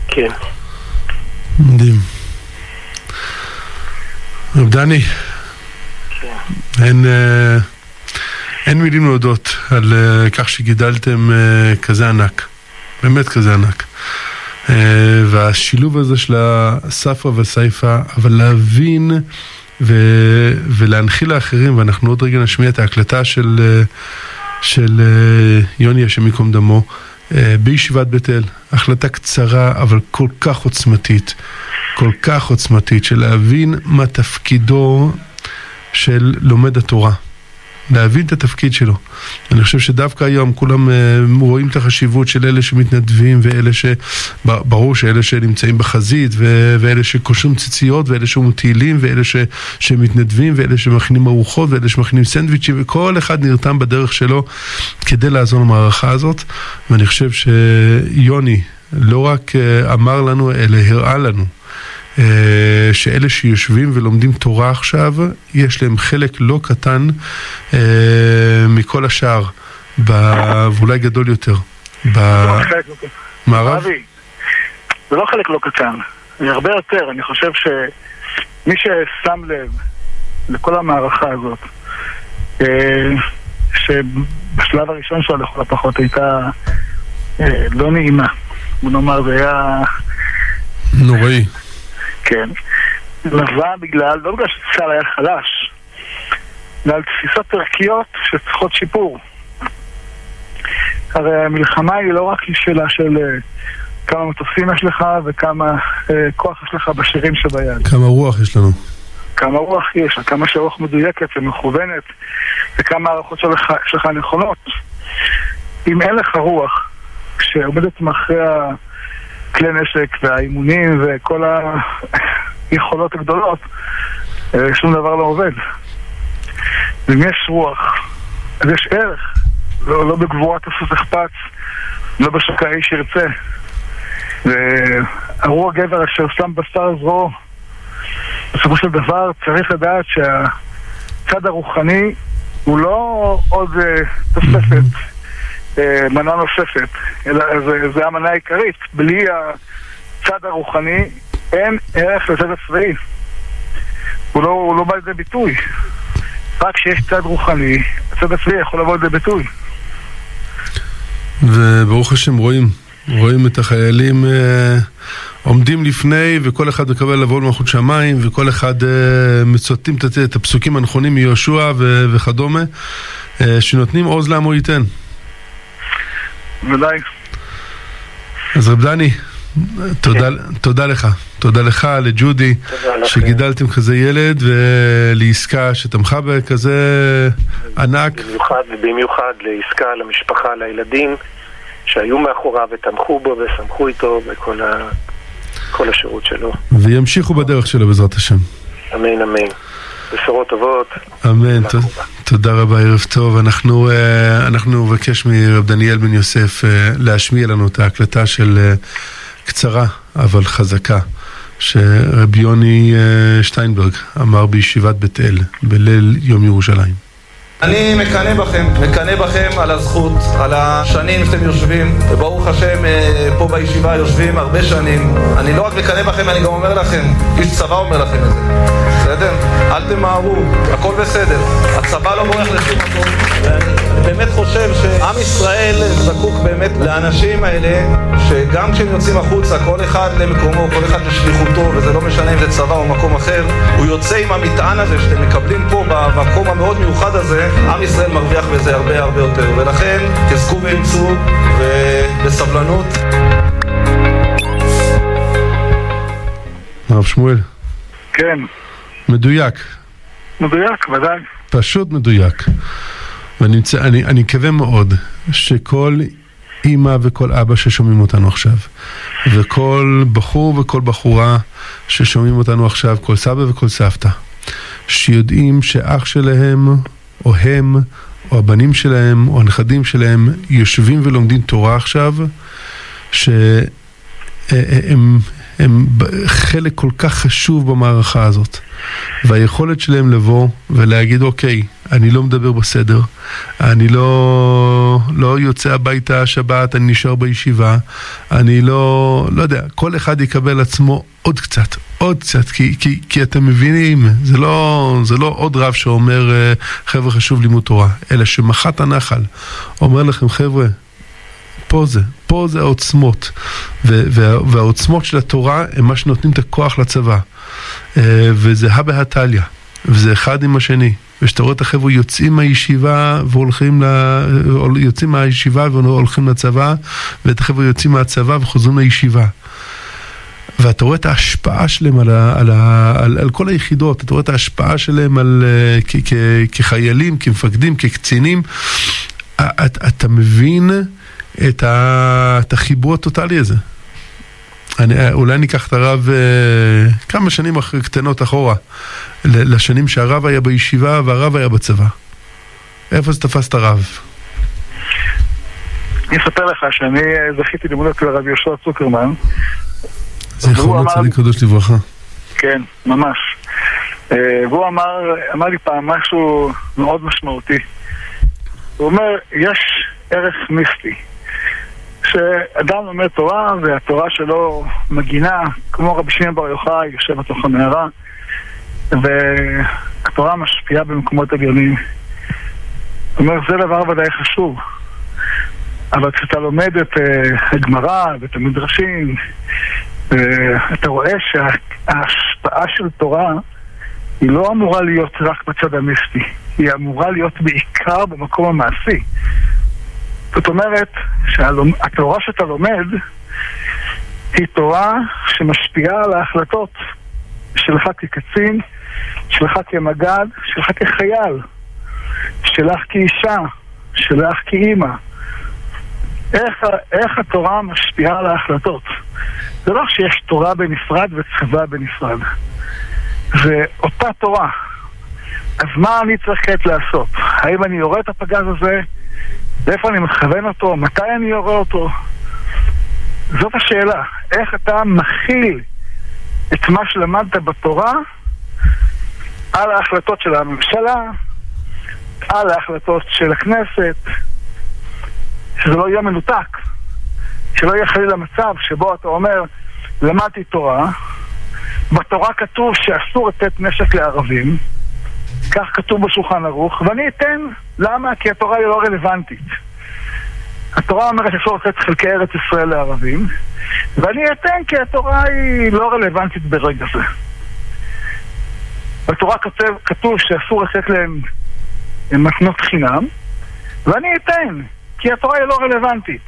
כן, מדהים. רב דני, אין אין מילים להודות על כך שגידלתם כזה ענק, באמת כזה ענק, והשילוב הזה של הספרא והסייפא, אבל להבין ולהנחיל לאחרים. ואנחנו עוד רגע נשמיע את ההקלטה של של יוני השם יקום דמו בישיבת בית אל, החלטה קצרה אבל כל כך עוצמתית, כל כך עוצמתית, של להבין מה תפקידו של לומד התורה, להבין את התפקיד שלו. אני חושב שדווקא היום כולם רואים את החשיבות של אלה שמתנדבים, ואלה ש... ברור שאלה שנמצאים בחזית, ואלה שקושרים ציציות, ואלה שמותילים, ואלה שמתנדבים, ואלה שמכינים ארוחות, ואלה שמכינים סנדוויצ'ים, וכל אחד נרתם בדרך שלו כדי לעזור למערכה הזאת. ואני חושב שיוני לא רק אמר לנו, אלא הראה לנו שאלה שיושבים ולומדים תורה עכשיו, יש להם חלק לא קטן מכל השאר, ואולי גדול יותר. מערב? זה לא חלק לא קטן, זה הרבה יותר. אני חושב שמי ששם לב לכל המערכה הזאת, שבשלב הראשון שלו לכל הפחות הייתה לא נעימה, הוא נאמר, זה היה נוראי. כן, נבע בגלל, לא בגלל שצהל היה חלש, בגלל תפיסות ערכיות שצריכות שיפור. הרי המלחמה היא לא רק שאלה של uh, כמה מטוסים יש לך וכמה uh, כוח יש לך בשירים שביד, כמה רוח יש לנו, כמה רוח יש, כמה שרוח מדויקת ומכוונת וכמה הערכות שלך, שלך נכונות. אם אין לך רוח שעומדת מאחרי ה... כלי נשק והאימונים וכל היכולות הגדולות, שום דבר לא עובד. ואם יש רוח, אז יש ערך, לא, לא בגבורת הסוס אכפץ, לא בשוקאי שירצה. והרוח גבר אשר שם בשר זרוע בסופו של דבר צריך לדעת שהצד הרוחני הוא לא עוד תוספת, מנה נוספת, אלא זה המנה העיקרית. בלי הצד הרוחני אין ערך לצד הצבאי. הוא לא, הוא לא בא לזה ביטוי. רק כשיש צד רוחני, הצד הצבאי יכול לבוא לזה ביטוי. וברוך השם רואים, רואים את החיילים אה, עומדים לפני, וכל אחד מקבל לבוא למחות שמיים, וכל אחד אה, מצוטים את, את הפסוקים הנכונים מיהושע ו- וכדומה, אה, שנותנים עוז לעם הוא ייתן. ודאי. אז רב דני, תודה, תודה לך, תודה לך, לג'ודי, שגידלתם כזה ילד, ולעסקה שתמכה בכזה ענק. במיוחד, במיוחד לעסקה, למשפחה, לילדים, שהיו מאחוריו ותמכו בו וסמכו איתו בכל ה... כל השירות שלו. וימשיכו בדרך שלו בעזרת השם. אמן, אמן. בשורות טובות. אמן, תודה, תודה רבה, ערב טוב. אנחנו, אנחנו מבקש מרב דניאל בן יוסף להשמיע לנו את ההקלטה של קצרה, אבל חזקה, שרב יוני שטיינברג אמר בישיבת בית אל, בליל יום ירושלים. אני מקנה בכם, מקנה בכם על הזכות, על השנים שאתם יושבים, וברוך השם פה בישיבה יושבים הרבה שנים. אני לא רק מקנה בכם, אני גם אומר לכם, איש צבא אומר לכם את זה, בסדר? אל תמהרו, הכל בסדר, הצבא לא בורח לשום מקום. אני באמת חושב שעם ישראל זקוק באמת לאנשים האלה, שגם כשהם יוצאים החוצה, כל אחד למקומו, כל אחד לשליחותו, וזה לא משנה אם זה צבא או מקום אחר, הוא יוצא עם המטען הזה שאתם מקבלים פה במקום המאוד מיוחד הזה. עם ישראל מרוויח בזה הרבה הרבה יותר, ולכן תזכו וימצאו ובסבלנות. הרב שמואל, כן, מדויק מדויק, ודאי, פשוט מדויק. ואני אני, אני מקווה מאוד שכל אימא וכל אבא ששומעים אותנו עכשיו, וכל בחור וכל בחורה ששומעים אותנו עכשיו, כל סבא וכל סבתא שיודעים שאח שלהם או הם, או הבנים שלהם, או הנכדים שלהם, יושבים ולומדים תורה עכשיו, שהם הם חלק כל כך חשוב במערכה הזאת. והיכולת שלהם לבוא ולהגיד, אוקיי, אני לא מדבר בסדר, אני לא, לא יוצא הביתה השבת, אני נשאר בישיבה, אני לא, לא יודע, כל אחד יקבל עצמו עוד קצת, עוד קצת, כי, כי, כי אתם מבינים, זה לא, זה לא עוד רב שאומר, חבר'ה חשוב לימוד תורה, אלא שמחת הנחל אומר לכם, חבר'ה, פה זה, פה זה העוצמות, והעוצמות של התורה הם מה שנותנים את הכוח לצבא, וזה הבה הטליה, וזה אחד עם השני, ושאתה רואה את החבר'ה יוצאים מהישיבה והולכים ל... יוצאים מהישיבה והולכים לצבא, ואת החבר'ה יוצאים מהצבא וחוזרים לישיבה, ואתה רואה את ההשפעה שלהם על, ה, על, ה, על, על כל היחידות, אתה רואה את ההשפעה שלהם על, כ, כ, כחיילים, כמפקדים, כקצינים, את, אתה מבין את, ה, את החיבור הטוטלי הזה. אני, אולי ניקח את הרב כמה שנים קטנות אחורה, לשנים שהרב היה בישיבה והרב היה בצבא. איפה זה תפס את הרב? אני אספר לך שאני זכיתי לימודת לרב יהושע צוקרמן, זכרונו צדיק קדוש לברכה. כן, ממש. והוא אמר, אמר לי פעם משהו מאוד משמעותי. הוא אומר, יש ערך מיסטי. שאדם לומד תורה, והתורה שלו מגינה, כמו רבי שמעון בר יוחאי, יושב בתוך המערה, והתורה משפיעה במקומות עליונים. הוא אומר, זה דבר ודאי חשוב. אבל כשאתה לומד את הגמרא ואת המדרשים, אתה רואה שההשפעה של תורה היא לא אמורה להיות רק בצד המיסטי, היא אמורה להיות בעיקר במקום המעשי. זאת אומרת שהתורה שאתה לומד היא תורה שמשפיעה על ההחלטות שלך כקצין, שלך כמגד, שלך כחייל, שלך כאישה, שלך כאימא. איך, איך התורה משפיעה על ההחלטות? זה לא שיש תורה בנפרד וצבא בנפרד, זה אותה תורה. אז מה אני צריך כעת לעשות? האם אני יורא את הפגז הזה? איפה אני מכוון אותו? מתי אני יורא אותו? זאת השאלה. איך אתה מכיל את מה שלמדת בתורה על ההחלטות של הממשלה, על ההחלטות של הכנסת, שזה לא יהיה מנותק, שלא יהיה חלילה מצב שבו אתה אומר, למדתי תורה, בתורה כתוב שאסור לתת נשק לערבים, כך כתוב בשולחן ערוך, ואני אתן, למה? כי התורה היא לא רלוונטית. התורה אומרת שאסור לתת חלקי ארץ ישראל לערבים, ואני אתן כי התורה היא לא רלוונטית ברגע זה. בתורה כתוב, כתוב שאסור לתת להם מתנות חינם, ואני אתן, כי התורה היא לא רלוונטית.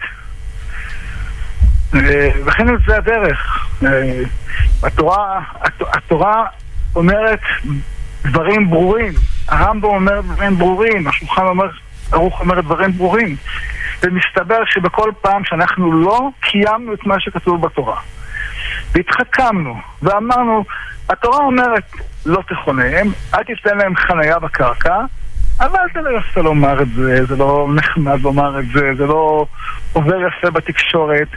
וכן זה הדרך. התורה, התורה אומרת דברים ברורים, הרמב"ם אומר דברים ברורים, השולחן ערוך אומר דברים ברורים, ומסתבר שבכל פעם שאנחנו לא קיימנו את מה שכתוב בתורה, והתחכמנו ואמרנו, התורה אומרת לא תכונם, אל תיתן להם חנייה בקרקע, אבל זה לא יפה לומר את זה, זה לא נחמד לומר את זה, זה לא עובר יפה בתקשורת,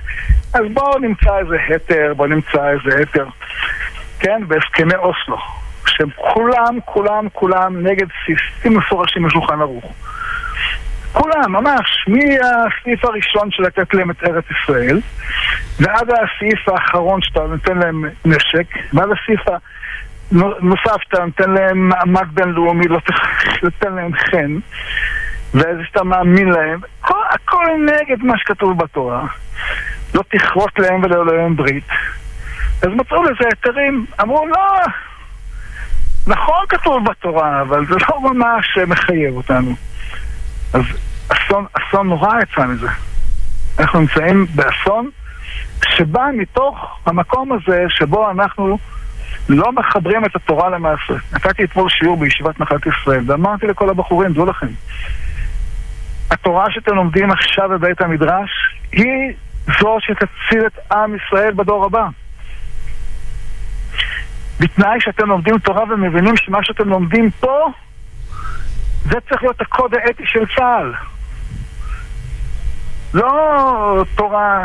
אז בואו נמצא איזה היתר, בואו נמצא איזה היתר, כן, בהסכמי אוסלו, שהם כולם, כולם, כולם נגד סיסים מפורשים משולחן ערוך. כולם, ממש, מהסעיף הראשון של לתת להם את ארץ ישראל, ועד הסעיף האחרון שאתה נותן להם נשק, ועד הסעיף הנוסף שאתה נותן להם מעמד בינלאומי, לא תתן להם חן, ואיזה שאתה מאמין להם, כל, הכל נגד מה שכתוב בתורה, לא תכרות להם ולא להם ברית. אז מצאו לזה היתרים, אמרו לא, נכון כתוב בתורה, אבל זה לא ממש מחייב אותנו. אז אסון, אסון נורא יצא מזה. אנחנו נמצאים באסון שבא מתוך המקום הזה שבו אנחנו לא מחברים את התורה למעשה. נתתי אתמול שיעור בישיבת נחלת ישראל ואמרתי לכל הבחורים, דעו לכם, התורה שאתם לומדים עכשיו בבית המדרש היא זו שתציל את עם ישראל בדור הבא, בתנאי שאתם לומדים תורה ומבינים שמה שאתם לומדים פה זה צריך להיות הקוד האתי של צה"ל, לא תורה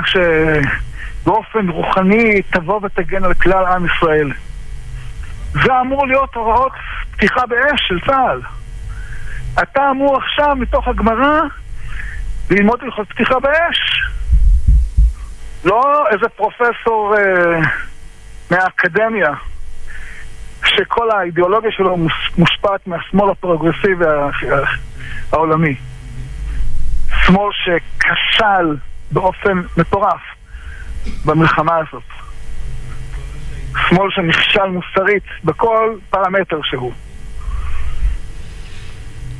שבאופן רוחני תבוא ותגן על כלל עם ישראל. זה אמור להיות הוראות פתיחה באש של צה"ל. אתה אמור עכשיו מתוך הגמרא ללמוד הלכות פתיחה באש, לא איזה פרופסור אה, מהאקדמיה שכל האידיאולוגיה שלו מושפעת מהשמאל הפרוגרסיבי העולמי, שמאל שכשל באופן מטורף במלחמה הזאת, שמאל שנכשל מוסרית בכל פרמטר שהוא.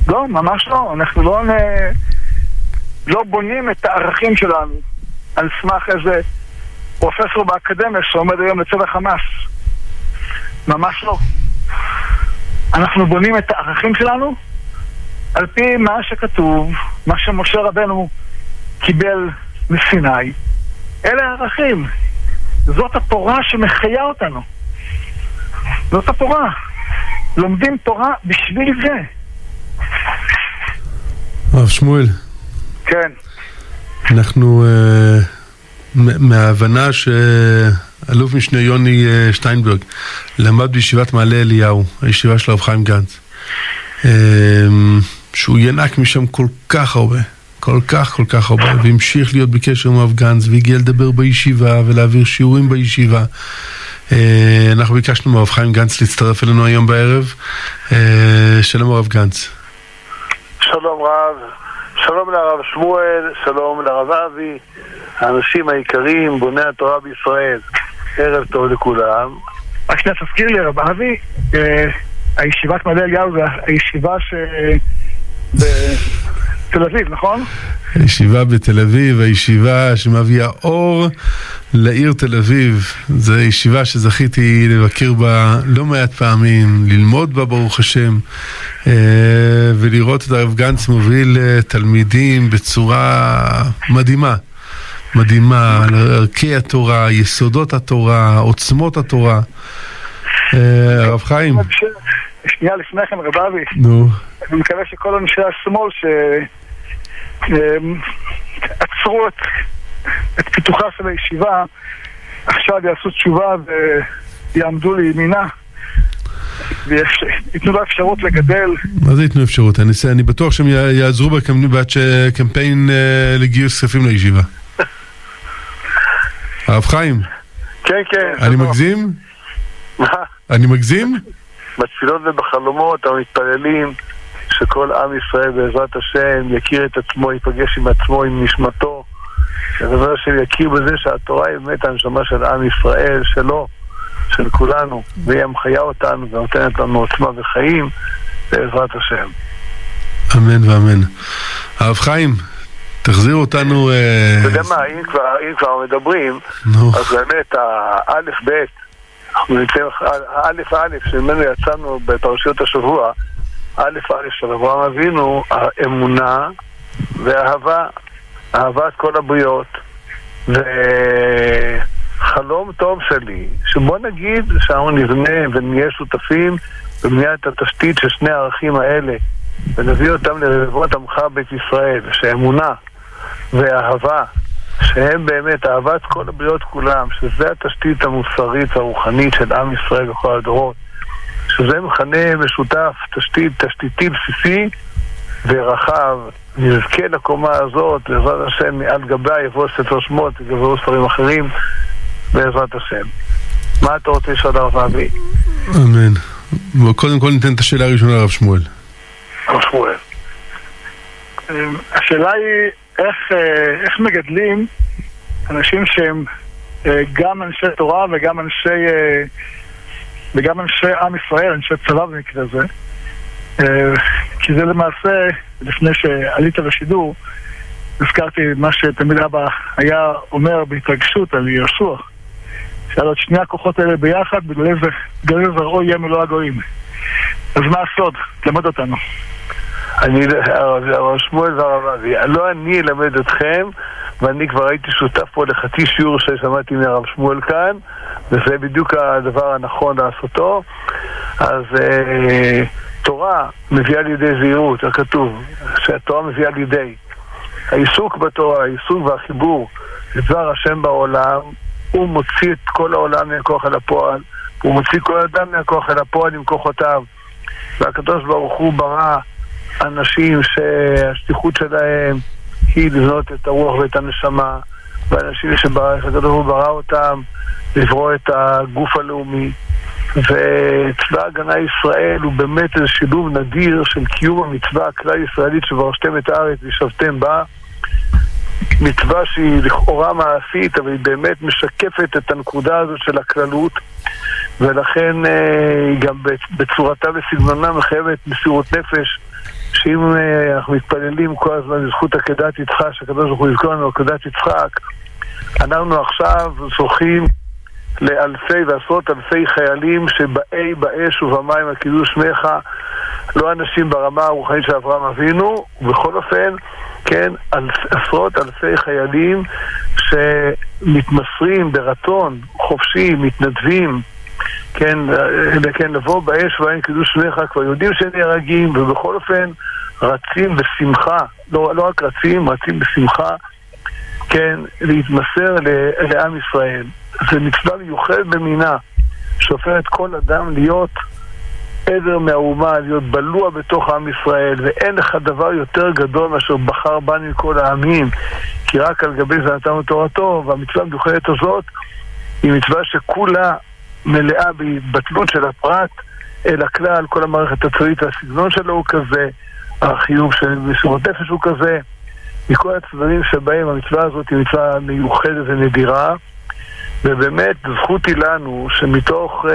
לא, ממש לא, אנחנו לא, לא בונים את הערכים שלנו על סמך איזה פרופסור באקדמיה שעומד היום לצד החמאס, ממש לא. אנחנו בונים את הערכים שלנו על פי מה שכתוב, מה שמשה רבנו קיבל מסיני, אלה הערכים, זאת התורה שמחיה אותנו, זאת התורה. לומדים תורה בשביל זה. רב שמואל, כן, אנחנו uh, מההבנה ש אלוף משנה יוני שטיינברג למד בישיבת מעלה אליהו, הישיבה של הרב חיים גנץ, שהוא ינק משם כל כך הרבה, כל כך כל כך הרבה, והמשיך להיות בקשר עם הרב גנץ, והגיע לדבר בישיבה ולהעביר שיעורים בישיבה. אנחנו ביקשנו מהרב חיים גנץ להצטרף אלינו היום בערב. שלום הרב גנץ. שלום רב, שלום לרב שמואל, שלום לרב אבי, האנשים העיקריים, בוני התורה בישראל. ערב טוב לכולם. רק שנייה, תזכיר לי רב אבי, הישיבת מעלה אליהו זה הישיבה בתל אביב, נכון? הישיבה בתל אביב, הישיבה שמביאה אור לעיר תל אביב, זו ישיבה שזכיתי לבקר בה לא מעט פעמים, ללמוד בה ברוך השם, ולראות את הרב גנץ מוביל תלמידים בצורה מדהימה. מדהימה, על ערכי התורה, יסודות התורה, עוצמות התורה. הרב חיים, שנייה לפני כן רב אבי, אני מקווה שכל אנשי השמאל שעצרו את פיתוחה של הישיבה עכשיו יעשו תשובה ויעמדו לימינה, ויתנו לה אפשרות לגדל. מה זה יתנו אפשרות? אני, אני בטוח שהם יעזרו בקמפיין לגיוס כספים לישיבה. הרב חיים? כן, כן. אני מגזים? מה? אני מגזים? בתפילות ובחלומות המתפללים שכל עם ישראל בעזרת השם יכיר את עצמו, ייפגש עם עצמו, עם נשמתו, הדבר שיכיר בזה שהתורה היא באמת הנשמה של עם ישראל, שלו, של כולנו, והיא המחיה אותנו ונותנת לנו עוצמה וחיים בעזרת השם. אמן ואמן. הרב חיים, תחזיר אותנו. אתה יודע מה, אם כבר מדברים, אז באמת האלף בית, האלף האלף שממנו יצאנו בפרשיות השבוע, האלף האלף של אברהם אבינו, האמונה והאהבה, אהבת כל הבריות, וחלום טוב שלי שבוא נגיד שאנחנו נבנה ונהיה שותפים ובניית התשתית של שני הערכים האלה ונביא אותם לרבבות עמך בית ישראל, שהאמונה והאהבה שהם באמת אהבת כל הבריות כולם, שזה התשתית המוסרית והרוחנית של עם ישראל וכל הדורות, שזה מכנה משותף, תשתית, תשתיתי בסיסי ורחב. נזכה לקומה הזאת, בעזרת השם, מעל גבה יבוא ספר שמות, יבואו ספרים אחרים, בעזרת השם. מה אתה רוצה שעוד הרבה אבי? אמן. קודם כל ניתן את השאלה הראשונה, הרב שמואל. הרב שמואל. השאלה היא איך, איך מגדלים אנשים שהם גם אנשי תורה וגם אנשי, וגם אנשי עם ישראל, אנשי צבא במקרה זה. כי זה למעשה, לפני שעלית לשידור, הזכרתי מה שתמיד אבא היה אומר בהתרגשות על יהושע, שעל עוד שני הכוחות האלה ביחד, בגלל זה גלי זרעו יהיה מלוא הגויים. אז מה הסוד? למד אותנו. אני, הרב שמואל והרב אבי, לא אני אלמד אתכם, ואני כבר הייתי שותף פה לחצי שיעור ששמעתי מהרב שמואל כאן, וזה בדיוק הדבר הנכון לעשותו. אז תורה מביאה לידי זהירות, כתוב שהתורה מביאה לידי העיסוק בתורה, העיסוק והחיבור לדבר השם בעולם. הוא מוציא את כל העולם מהכוח אל הפועל, הוא מוציא כל אדם מהכוח אל הפועל עם כוחותיו, והקדוש ברוך הוא ברא אנשים שהשליחות שלהם היא לבנות את הרוח ואת הנשמה, ואנשים שהקדוש הוא ברא אותם לברוא את הגוף הלאומי, וצבא הגנה ישראל הוא באמת איזה שילוב נדיר של קיום המצווה הכלל ישראלית שברשתם את הארץ וישבתם בה, מצווה שהיא לכאורה מעשית אבל היא באמת משקפת את הנקודה הזאת של הכללות, ולכן היא גם בצורתה וסגנונה מחייבת מסירות נפש, שאם אנחנו מתפללים כל הזמן בזכות עקדת יצחק, שהקדוש ברוך הוא יזכור לנו עקדת יצחק, אנחנו עכשיו זוכים לאלפי ועשרות אלפי חיילים שבאי באש ובמים על קידוש שמך, לא אנשים ברמה הרוחנית של אברהם אבינו, ובכל אופן, כן, עשרות אלפי חיילים שמתמסרים ברצון חופשי, מתנדבים, כן, כן, לבוא באש ובמים קידוש שמך, כבר יודעים שנהרגים, ובכל אופן רצים בשמחה, לא, לא רק רצים, רצים בשמחה, כן, להתמסר לעם ישראל. זה מצווה מיוחד במינה, שהופכת כל אדם להיות עדר מהאומה, להיות בלוע בתוך עם ישראל, ואין לך דבר יותר גדול מאשר בחר בנו מכל העמים, כי רק על גבי זה נתנו תורתו. והמצווה המיוחדת הזאת היא מצווה שכולה מלאה בהתבטלות של הפרט אל הכלל, כל המערכת הצבאית והסגנון שלו הוא כזה, החיוב של מסירות נפש הוא כזה, מכל הצדדים שבהם המצווה הזאת היא מצווה מיוחדת ונדירה. ובאמת זכות היא לנו שמתוך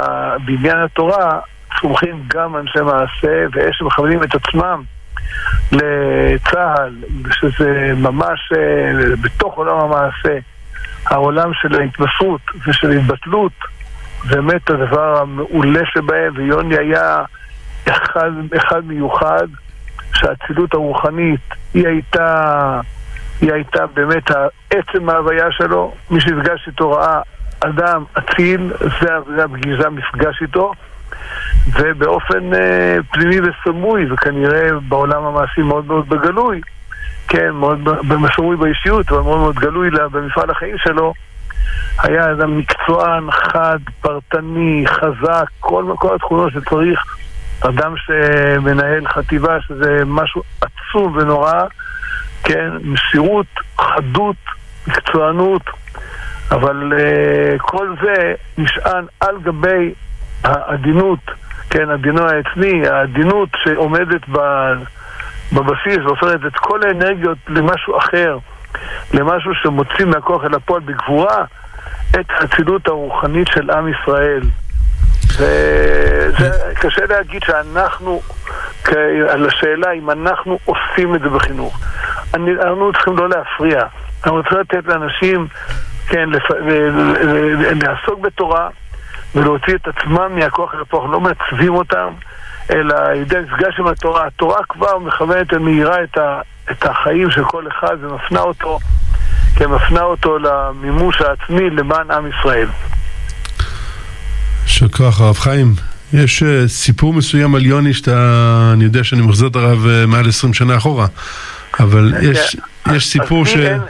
אה, בניין התורה צומחים גם אנשי מעשה, ואיש שמכוונים את עצמם לצהל, שזה ממש אה, בתוך עולם המעשה, העולם של ההתמסרות ושל ההתבטלות, באמת הדבר המעולה שבהם. ויוני היה אחד, אחד מיוחד, שהאצילות הרוחנית היא הייתה היא הייתה באמת העצם ההוויה שלו. מי שהפגש איתו ראה אדם אציל, זה הפגישה, מפגש איתו, ובאופן אה, פנימי וסמוי, וכנראה בעולם המעשי מאוד מאוד בגלוי, כן, מאוד במסמוי באישיות, אבל מאוד מאוד גלוי לה, במפעל החיים שלו, היה אדם מקצוען, חד, פרטני, חזק, כל, כל התכונות שצריך אדם שמנהל חטיבה, שזה משהו עצום ונורא, כן, מסירות, חדות, מקצוענות, אבל uh, כל זה נשען על גבי העדינות, כן, הדינו העצמי, העדינות שעומדת בבסיס ועופרת את כל האנרגיות למשהו אחר, למשהו שמוציא מהכוח אל הפועל בגבורה את הצילות הרוחנית של עם ישראל. וזה קשה להגיד שאנחנו, על השאלה אם אנחנו עושים את זה בחינוך, אנחנו צריכים לא להפריע, אנחנו צריכים לתת לאנשים, כן, לעסוק בתורה ולהוציא את עצמם מהכוח אל הפועל, לא מעצבים אותם, אלא ידי מפגש עם התורה. התורה כבר מכוונת ומהירה את, את החיים של כל אחד ומפנה אותו, כן, מפנה אותו למימוש העצמי למען עם ישראל. שכך, הרב חיים, יש uh, סיפור מסוים על יוני שאתה, אני יודע שאני מחזיר את הרב uh, מעל עשרים שנה אחורה, אבל יש, יש סיפור ש... אין,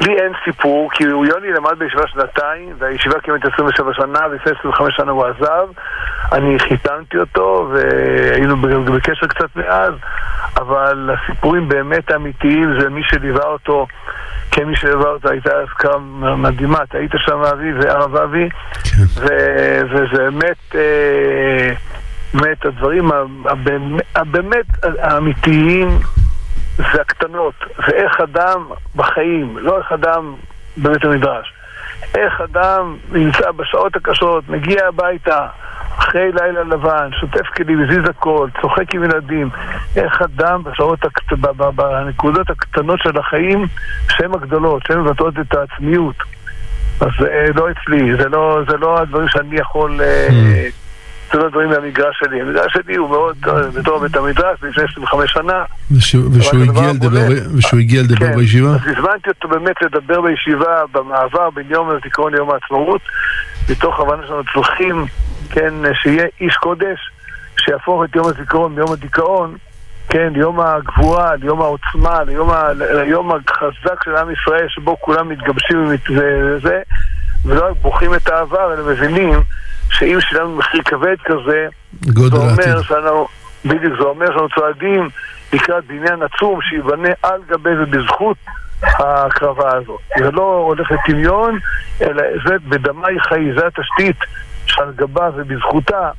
לי אין סיפור, כי הוא יוני למד בישיבה שנתיים, והישיבה כמעט עשרים ושבע שנה, ולפני עשרים וחמש שנה הוא עזב, אני חיתנתי אותו, והיינו בקשר קצת מאז, אבל הסיפורים באמת האמיתיים, זה מי שליווה אותו, כן, מי שליווה אותו, הייתה עסקה מדהימה, אתה היית שם אבי וערב אבי, כן. ו- וזה באמת, אה, באמת הדברים הבאמת האמיתיים, זה הקטנות, זה איך אדם בחיים, לא איך אדם בבית המדרש, איך אדם נמצא בשעות הקשות, מגיע הביתה אחרי לילה לבן, שוטף כלים, מזיז הכל, צוחק עם ילדים, איך אדם בשעות, בנקודות הקטנות של החיים, שהן הגדולות, שהן מבטאות את העצמיות. אז זה לא אצלי, זה לא, זה לא הדברים שאני יכול... זה לא דברים מהמגרש שלי. המגרש שלי הוא מאוד בתור בית המדרש, לפני עשרים וחמש שנה. ושהוא הגיע לדבר בישיבה? אז הזמנתי אותו באמת לדבר בישיבה במעבר בין יום הזיכרון ליום העצמאות, מתוך הבנה שאנחנו צריכים, כן, שיהיה איש קודש שיהפוך את יום הזיכרון מיום הדיכאון, כן, ליום הגבורה, ליום העוצמה, ליום החזק של עם ישראל שבו כולם מתגבשים וזה, ולא רק בוכים את העבר, אלא מבינים שאם שלנו מחיר כבד כזה, זה אומר שאנחנו, בדיוק, זה אומר שאנחנו צועדים לקראת בניין עצום שיבנה על גבי ובזכות הקרבה הזאת. זה לא הולך לטמיון, אלא זה בדמי חי, זה התשתית שעל גבה ובזכותה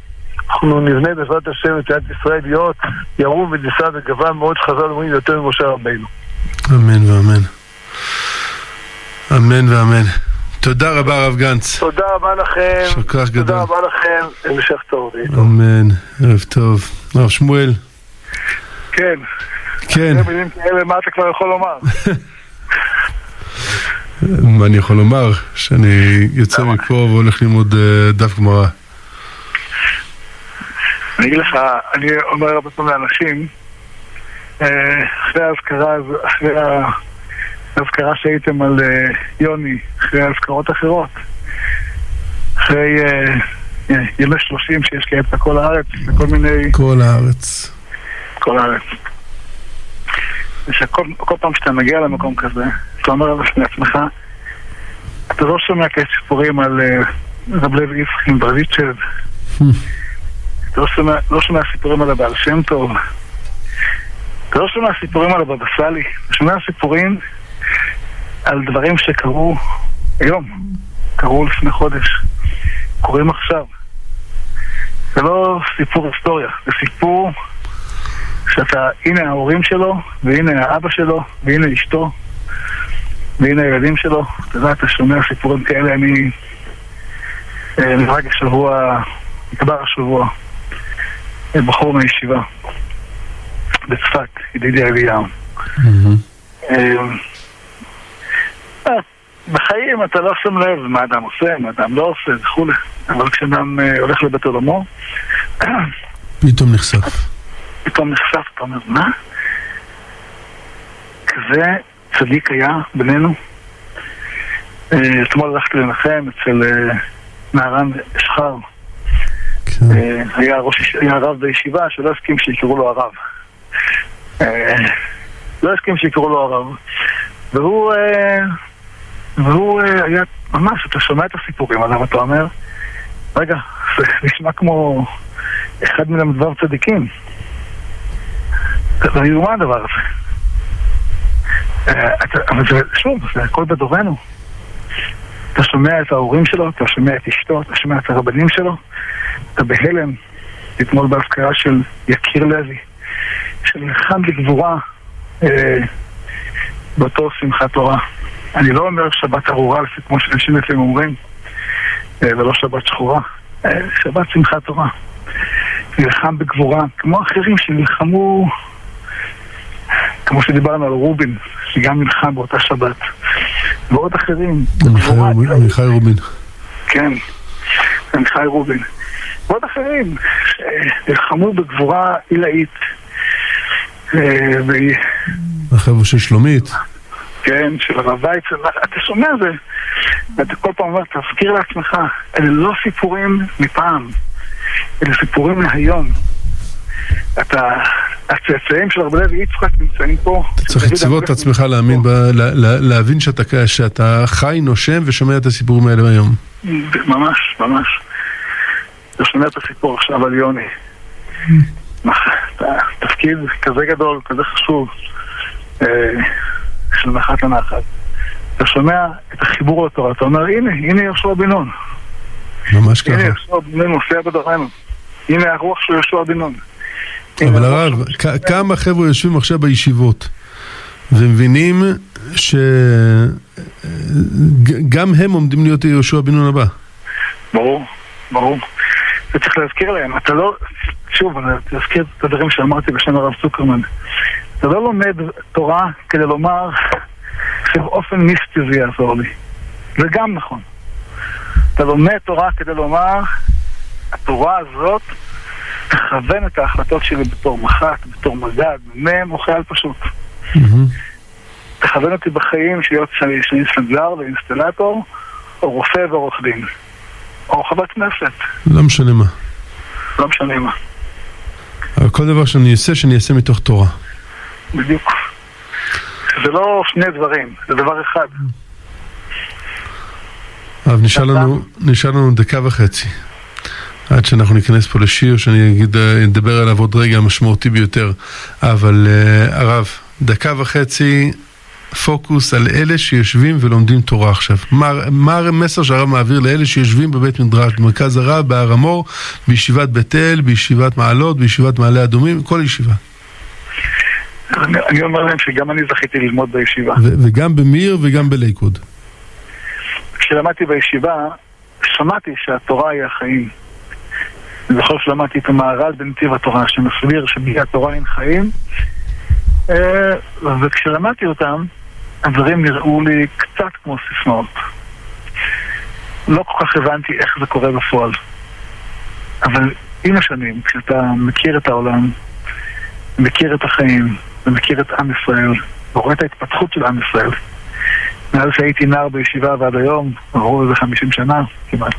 אנחנו נבנה בעזרת השם את יד ישראל להיות ירום ונישא וגבה מאוד חז"ל אומרים יותר ממשה רבינו. אמן ואמן. אמן ואמן. תודה רבה רב גנץ. תודה רבה לכם. שכח גדול. תודה רבה לכם. המשך טוב. אמן. ערב טוב. רב שמואל. כן. כן. זה מילים כאלה, מה אתה כבר יכול לומר? מה אני יכול לומר? שאני יוצא מפה והולך ללמוד דף גמרא. אני אגיד לך, אני אומר הרבה פעמים לאנשים, אחרי ההזכרה, אחרי ה... הזכרה שהייתם על uh, יוני, אחרי הזכרות אחרות, אחרי uh, ימי שלושים שיש כאב את כל הארץ, כל מיני... כל הארץ. כל הארץ. ושכל, כל פעם שאתה מגיע למקום כזה, אתה אומר לעצמך, אתה לא שומע כאלה סיפורים על uh, רב לוי יצחק עם ברדיצ'ב, אתה לא שומע, לא שומע סיפורים על הבעל שם טוב, אתה לא שומע סיפורים על הבבא סאלי, אתה שומע סיפורים על דברים שקרו היום, קרו לפני חודש, קוראים עכשיו. זה לא סיפור היסטוריה, זה סיפור שאתה, הנה ההורים שלו, והנה האבא שלו, והנה אשתו, והנה הילדים שלו. אתה יודע, אתה שומע סיפורים כאלה. אני נהרג השבוע, נקבר השבוע, בחור מישיבה בצפת, ידידי אליהו. בחיים אתה לא שם לב מה אדם עושה, מה אדם לא עושה וכו', אבל כשאדם הולך לבית עולמו פתאום נחשף פתאום נחשף, אתה אומר, מה? כזה צדיק היה בינינו. אתמול הלכתי לנחם אצל נהרן שחר, היה רב בישיבה שלא הסכים שיקראו לו הרב, לא הסכים שיקראו לו הרב, והוא והוא היה ממש, אתה שומע את הסיפורים עליו, אתה אומר, רגע, זה נשמע כמו אחד מלמדבר צדיקים. זה יאומה הדבר הזה. אבל זה, שוב, זה הכל בדורנו. אתה שומע את ההורים שלו, אתה שומע את אשתו, אתה שומע את הרבנים שלו, אתה בהלם. אתמול בהזכרה של יקיר לוי, שנלחם בגבורה אה, באותו שמחת תורה. אני לא אומר שבת ארורה, לפי כמו שאנשים לפעמים אומרים, אה, ולא שבת שחורה, אה, שבת שמחת תורה. נלחם בגבורה, כמו אחרים שנלחמו, כמו שדיברנו על רובין, שגם נלחם באותה שבת. ועוד אחרים, בגבורה. עמיחי רובין. כן, עמיחי רובין. ועוד אחרים שנלחמו בגבורה עילאית. החבר'ה של שלומית. כן, של הרב ויצן. אתה שומע זה, ואתה כל פעם אומר, תזכיר לעצמך, אלה לא סיפורים מפעם, אלה סיפורים להיום. הצאצאים של הרב לוי יצחק נמצאים פה. אתה צריך לצוות את עצמך להבין שאתה חי, נושם ושומע את הסיפורים האלה היום. ממש, ממש. אתה שומע את הסיפור עכשיו על יוני. תפקיד כזה גדול, כזה חשוב, של נחת לנחת. אתה שומע את החיבור לתורה, אתה אומר, הנה, הנה יהושע בן נון. ממש ככה. הנה יהושע בן נון מופיע בדורנו. הנה הרוח של יהושע בן נון. אבל הרב, כמה חבר'ה יושבים עכשיו בישיבות ומבינים שגם הם עומדים להיות יהושע בן נון הבא. ברור, ברור. וצריך להזכיר להם, אתה לא, שוב, אני אזכיר את הדברים שאמרתי בשם הרב סוקרמן, אתה לא לומד תורה כדי לומר שבאופן מיסטי זה יעזור לי. זה גם נכון. אתה לומד תורה כדי לומר, התורה הזאת תכוון את ההחלטות שלי בתור מחת, בתור מגד, ממה מוכיאל פשוט. תכוון אותי בחיים שיהיה שאני סנדלר ואינסטלטור, או רופא ועורך דין. או חבר כנסת. לא משנה מה. לא משנה מה. אבל כל דבר שאני אעשה, שאני אעשה מתוך תורה. בדיוק. זה לא שני דברים, זה דבר אחד. אבל נשאר לנו, נשאר לנו דקה וחצי. עד שאנחנו ניכנס פה לשיר, שאני אגיד, נדבר עליו עוד רגע המשמעותי ביותר. אבל הרב, דקה וחצי... פוקוס על אלה שיושבים ולומדים תורה עכשיו. מה המסר שהרב מעביר לאלה שיושבים בבית מדרש, במרכז הרב, בהר המור, בישיבת בית אל, בישיבת מעלות, בישיבת מעלה אדומים, כל ישיבה? אני אומר להם שגם אני זכיתי ללמוד בישיבה. וגם במיר וגם בלייקוד. כשלמדתי בישיבה, שמעתי שהתורה היא החיים. ובכל שלמדתי את המערל בנתיב התורה, שמסביר שבלי התורה אין חיים, וכשלמדתי אותם, הדברים נראו לי קצת כמו סיסמאות. לא כל כך הבנתי איך זה קורה בפועל. אבל עם השנים, כשאתה מכיר את העולם, מכיר את החיים, ומכיר את עם ישראל, ורואה את ההתפתחות של עם ישראל, מאז שהייתי נער בישיבה ועד היום, עברו איזה חמישים שנה כמעט.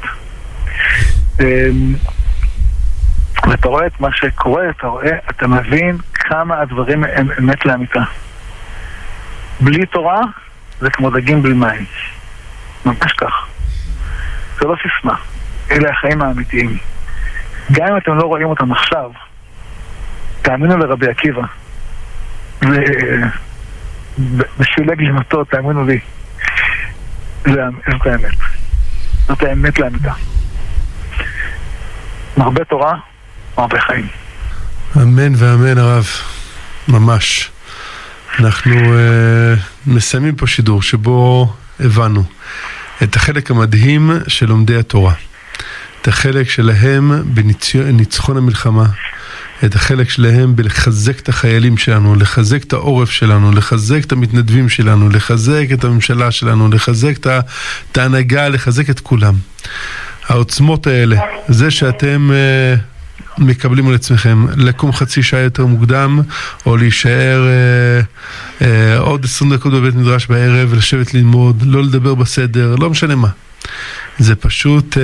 ואתה רואה את מה שקורה, אתה רואה, אתה מבין כמה הדברים הם אמת לאמיתה. בלי תורה זה כמו דגים בלי מים. ממש כך. זה לא סיסמה. אלה החיים האמיתיים. גם אם אתם לא רואים אותם עכשיו, תאמינו לרבי עקיבא. בשבילי גלימתו, תאמינו לי. זאת האמת. זאת האמת לאמיתה. הרבה תורה, הרבה חיים. אמן ואמן הרב, ממש. אנחנו uh, מסיימים פה שידור שבו הבנו את החלק המדהים של לומדי התורה, את החלק שלהם בניצחון המלחמה, את החלק שלהם בלחזק את החיילים שלנו, לחזק את העורף שלנו, לחזק את המתנדבים שלנו, לחזק את הממשלה שלנו, לחזק את ההנהגה, לחזק את כולם. העוצמות האלה, זה שאתם uh, מקבלים על עצמכם, לקום חצי שעה יותר מוקדם, או להישאר uh, uh, עוד עשרים דקות בבית מדרש בערב, לשבת ללמוד, לא לדבר בסדר, לא משנה מה. זה פשוט, uh,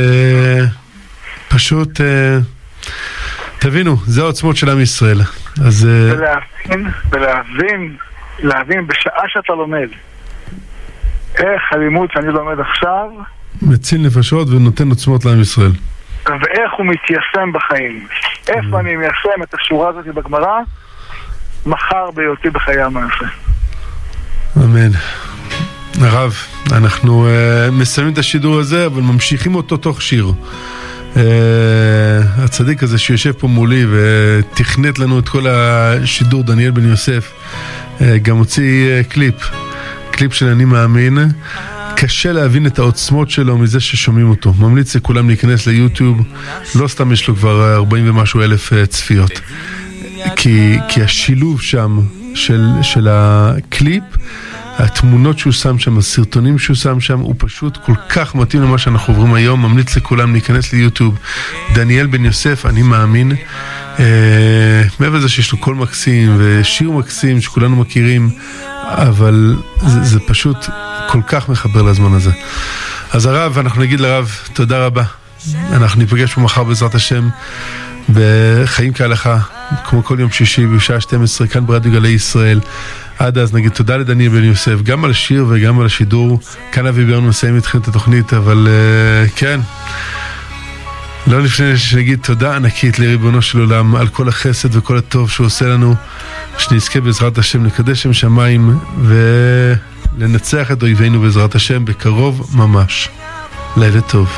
פשוט, uh, תבינו, זה העוצמות של עם ישראל. אז, uh, ולהבין, ולהבין, להבין בשעה שאתה לומד, איך הלימוד שאני לומד עכשיו מציל נפשות ונותן עוצמות לעם ישראל, ואיך הוא מתיישם בחיים. איפה אני מיישם את השורה הזאת בגמרא מחר בהיותי בחיי המעשה. אמן. הרב, אנחנו uh, מסיימים את השידור הזה, אבל ממשיכים אותו תוך שיר. Uh, הצדיק הזה שיושב פה מולי ותכנת לנו את כל השידור, דניאל בן יוסף, uh, גם הוציא uh, קליפ, קליפ של אני מאמין. קשה להבין את העוצמות שלו מזה ששומעים אותו. ממליץ לכולם להיכנס ליוטיוב, לא סתם יש לו כבר ארבעים ומשהו אלף uh, צפיות. כי, כי השילוב שם של, של הקליפ, התמונות שהוא שם שם, הסרטונים שהוא שם שם, הוא פשוט כל כך מתאים למה שאנחנו עוברים היום. ממליץ לכולם להיכנס ליוטיוב, דניאל בן יוסף, אני מאמין. אה, מעבר זה שיש לו קול מקסים ושיר מקסים שכולנו מכירים, אבל זה, זה פשוט כל כך מחבר לזמן הזה. אז הרב, אנחנו נגיד לרב תודה רבה, אנחנו ניפגש פה מחר בעזרת השם בחיים כהלכה, כמו כל יום שישי בשעה שתים עשרה כאן ברדיו גלי ישראל. עד אז נגיד תודה לדניאל בן יוסף, גם על השיר וגם על השידור. כאן אבי בירנו מסיים איתכם את התוכנית, אבל uh, כן, לא לפני שנגיד תודה ענקית לריבונו של עולם על כל החסד וכל הטוב שהוא עושה לנו, שנזכה בעזרת השם לקדש שם שמיים ולנצח את אויבינו בעזרת השם בקרוב ממש. לילה טוב.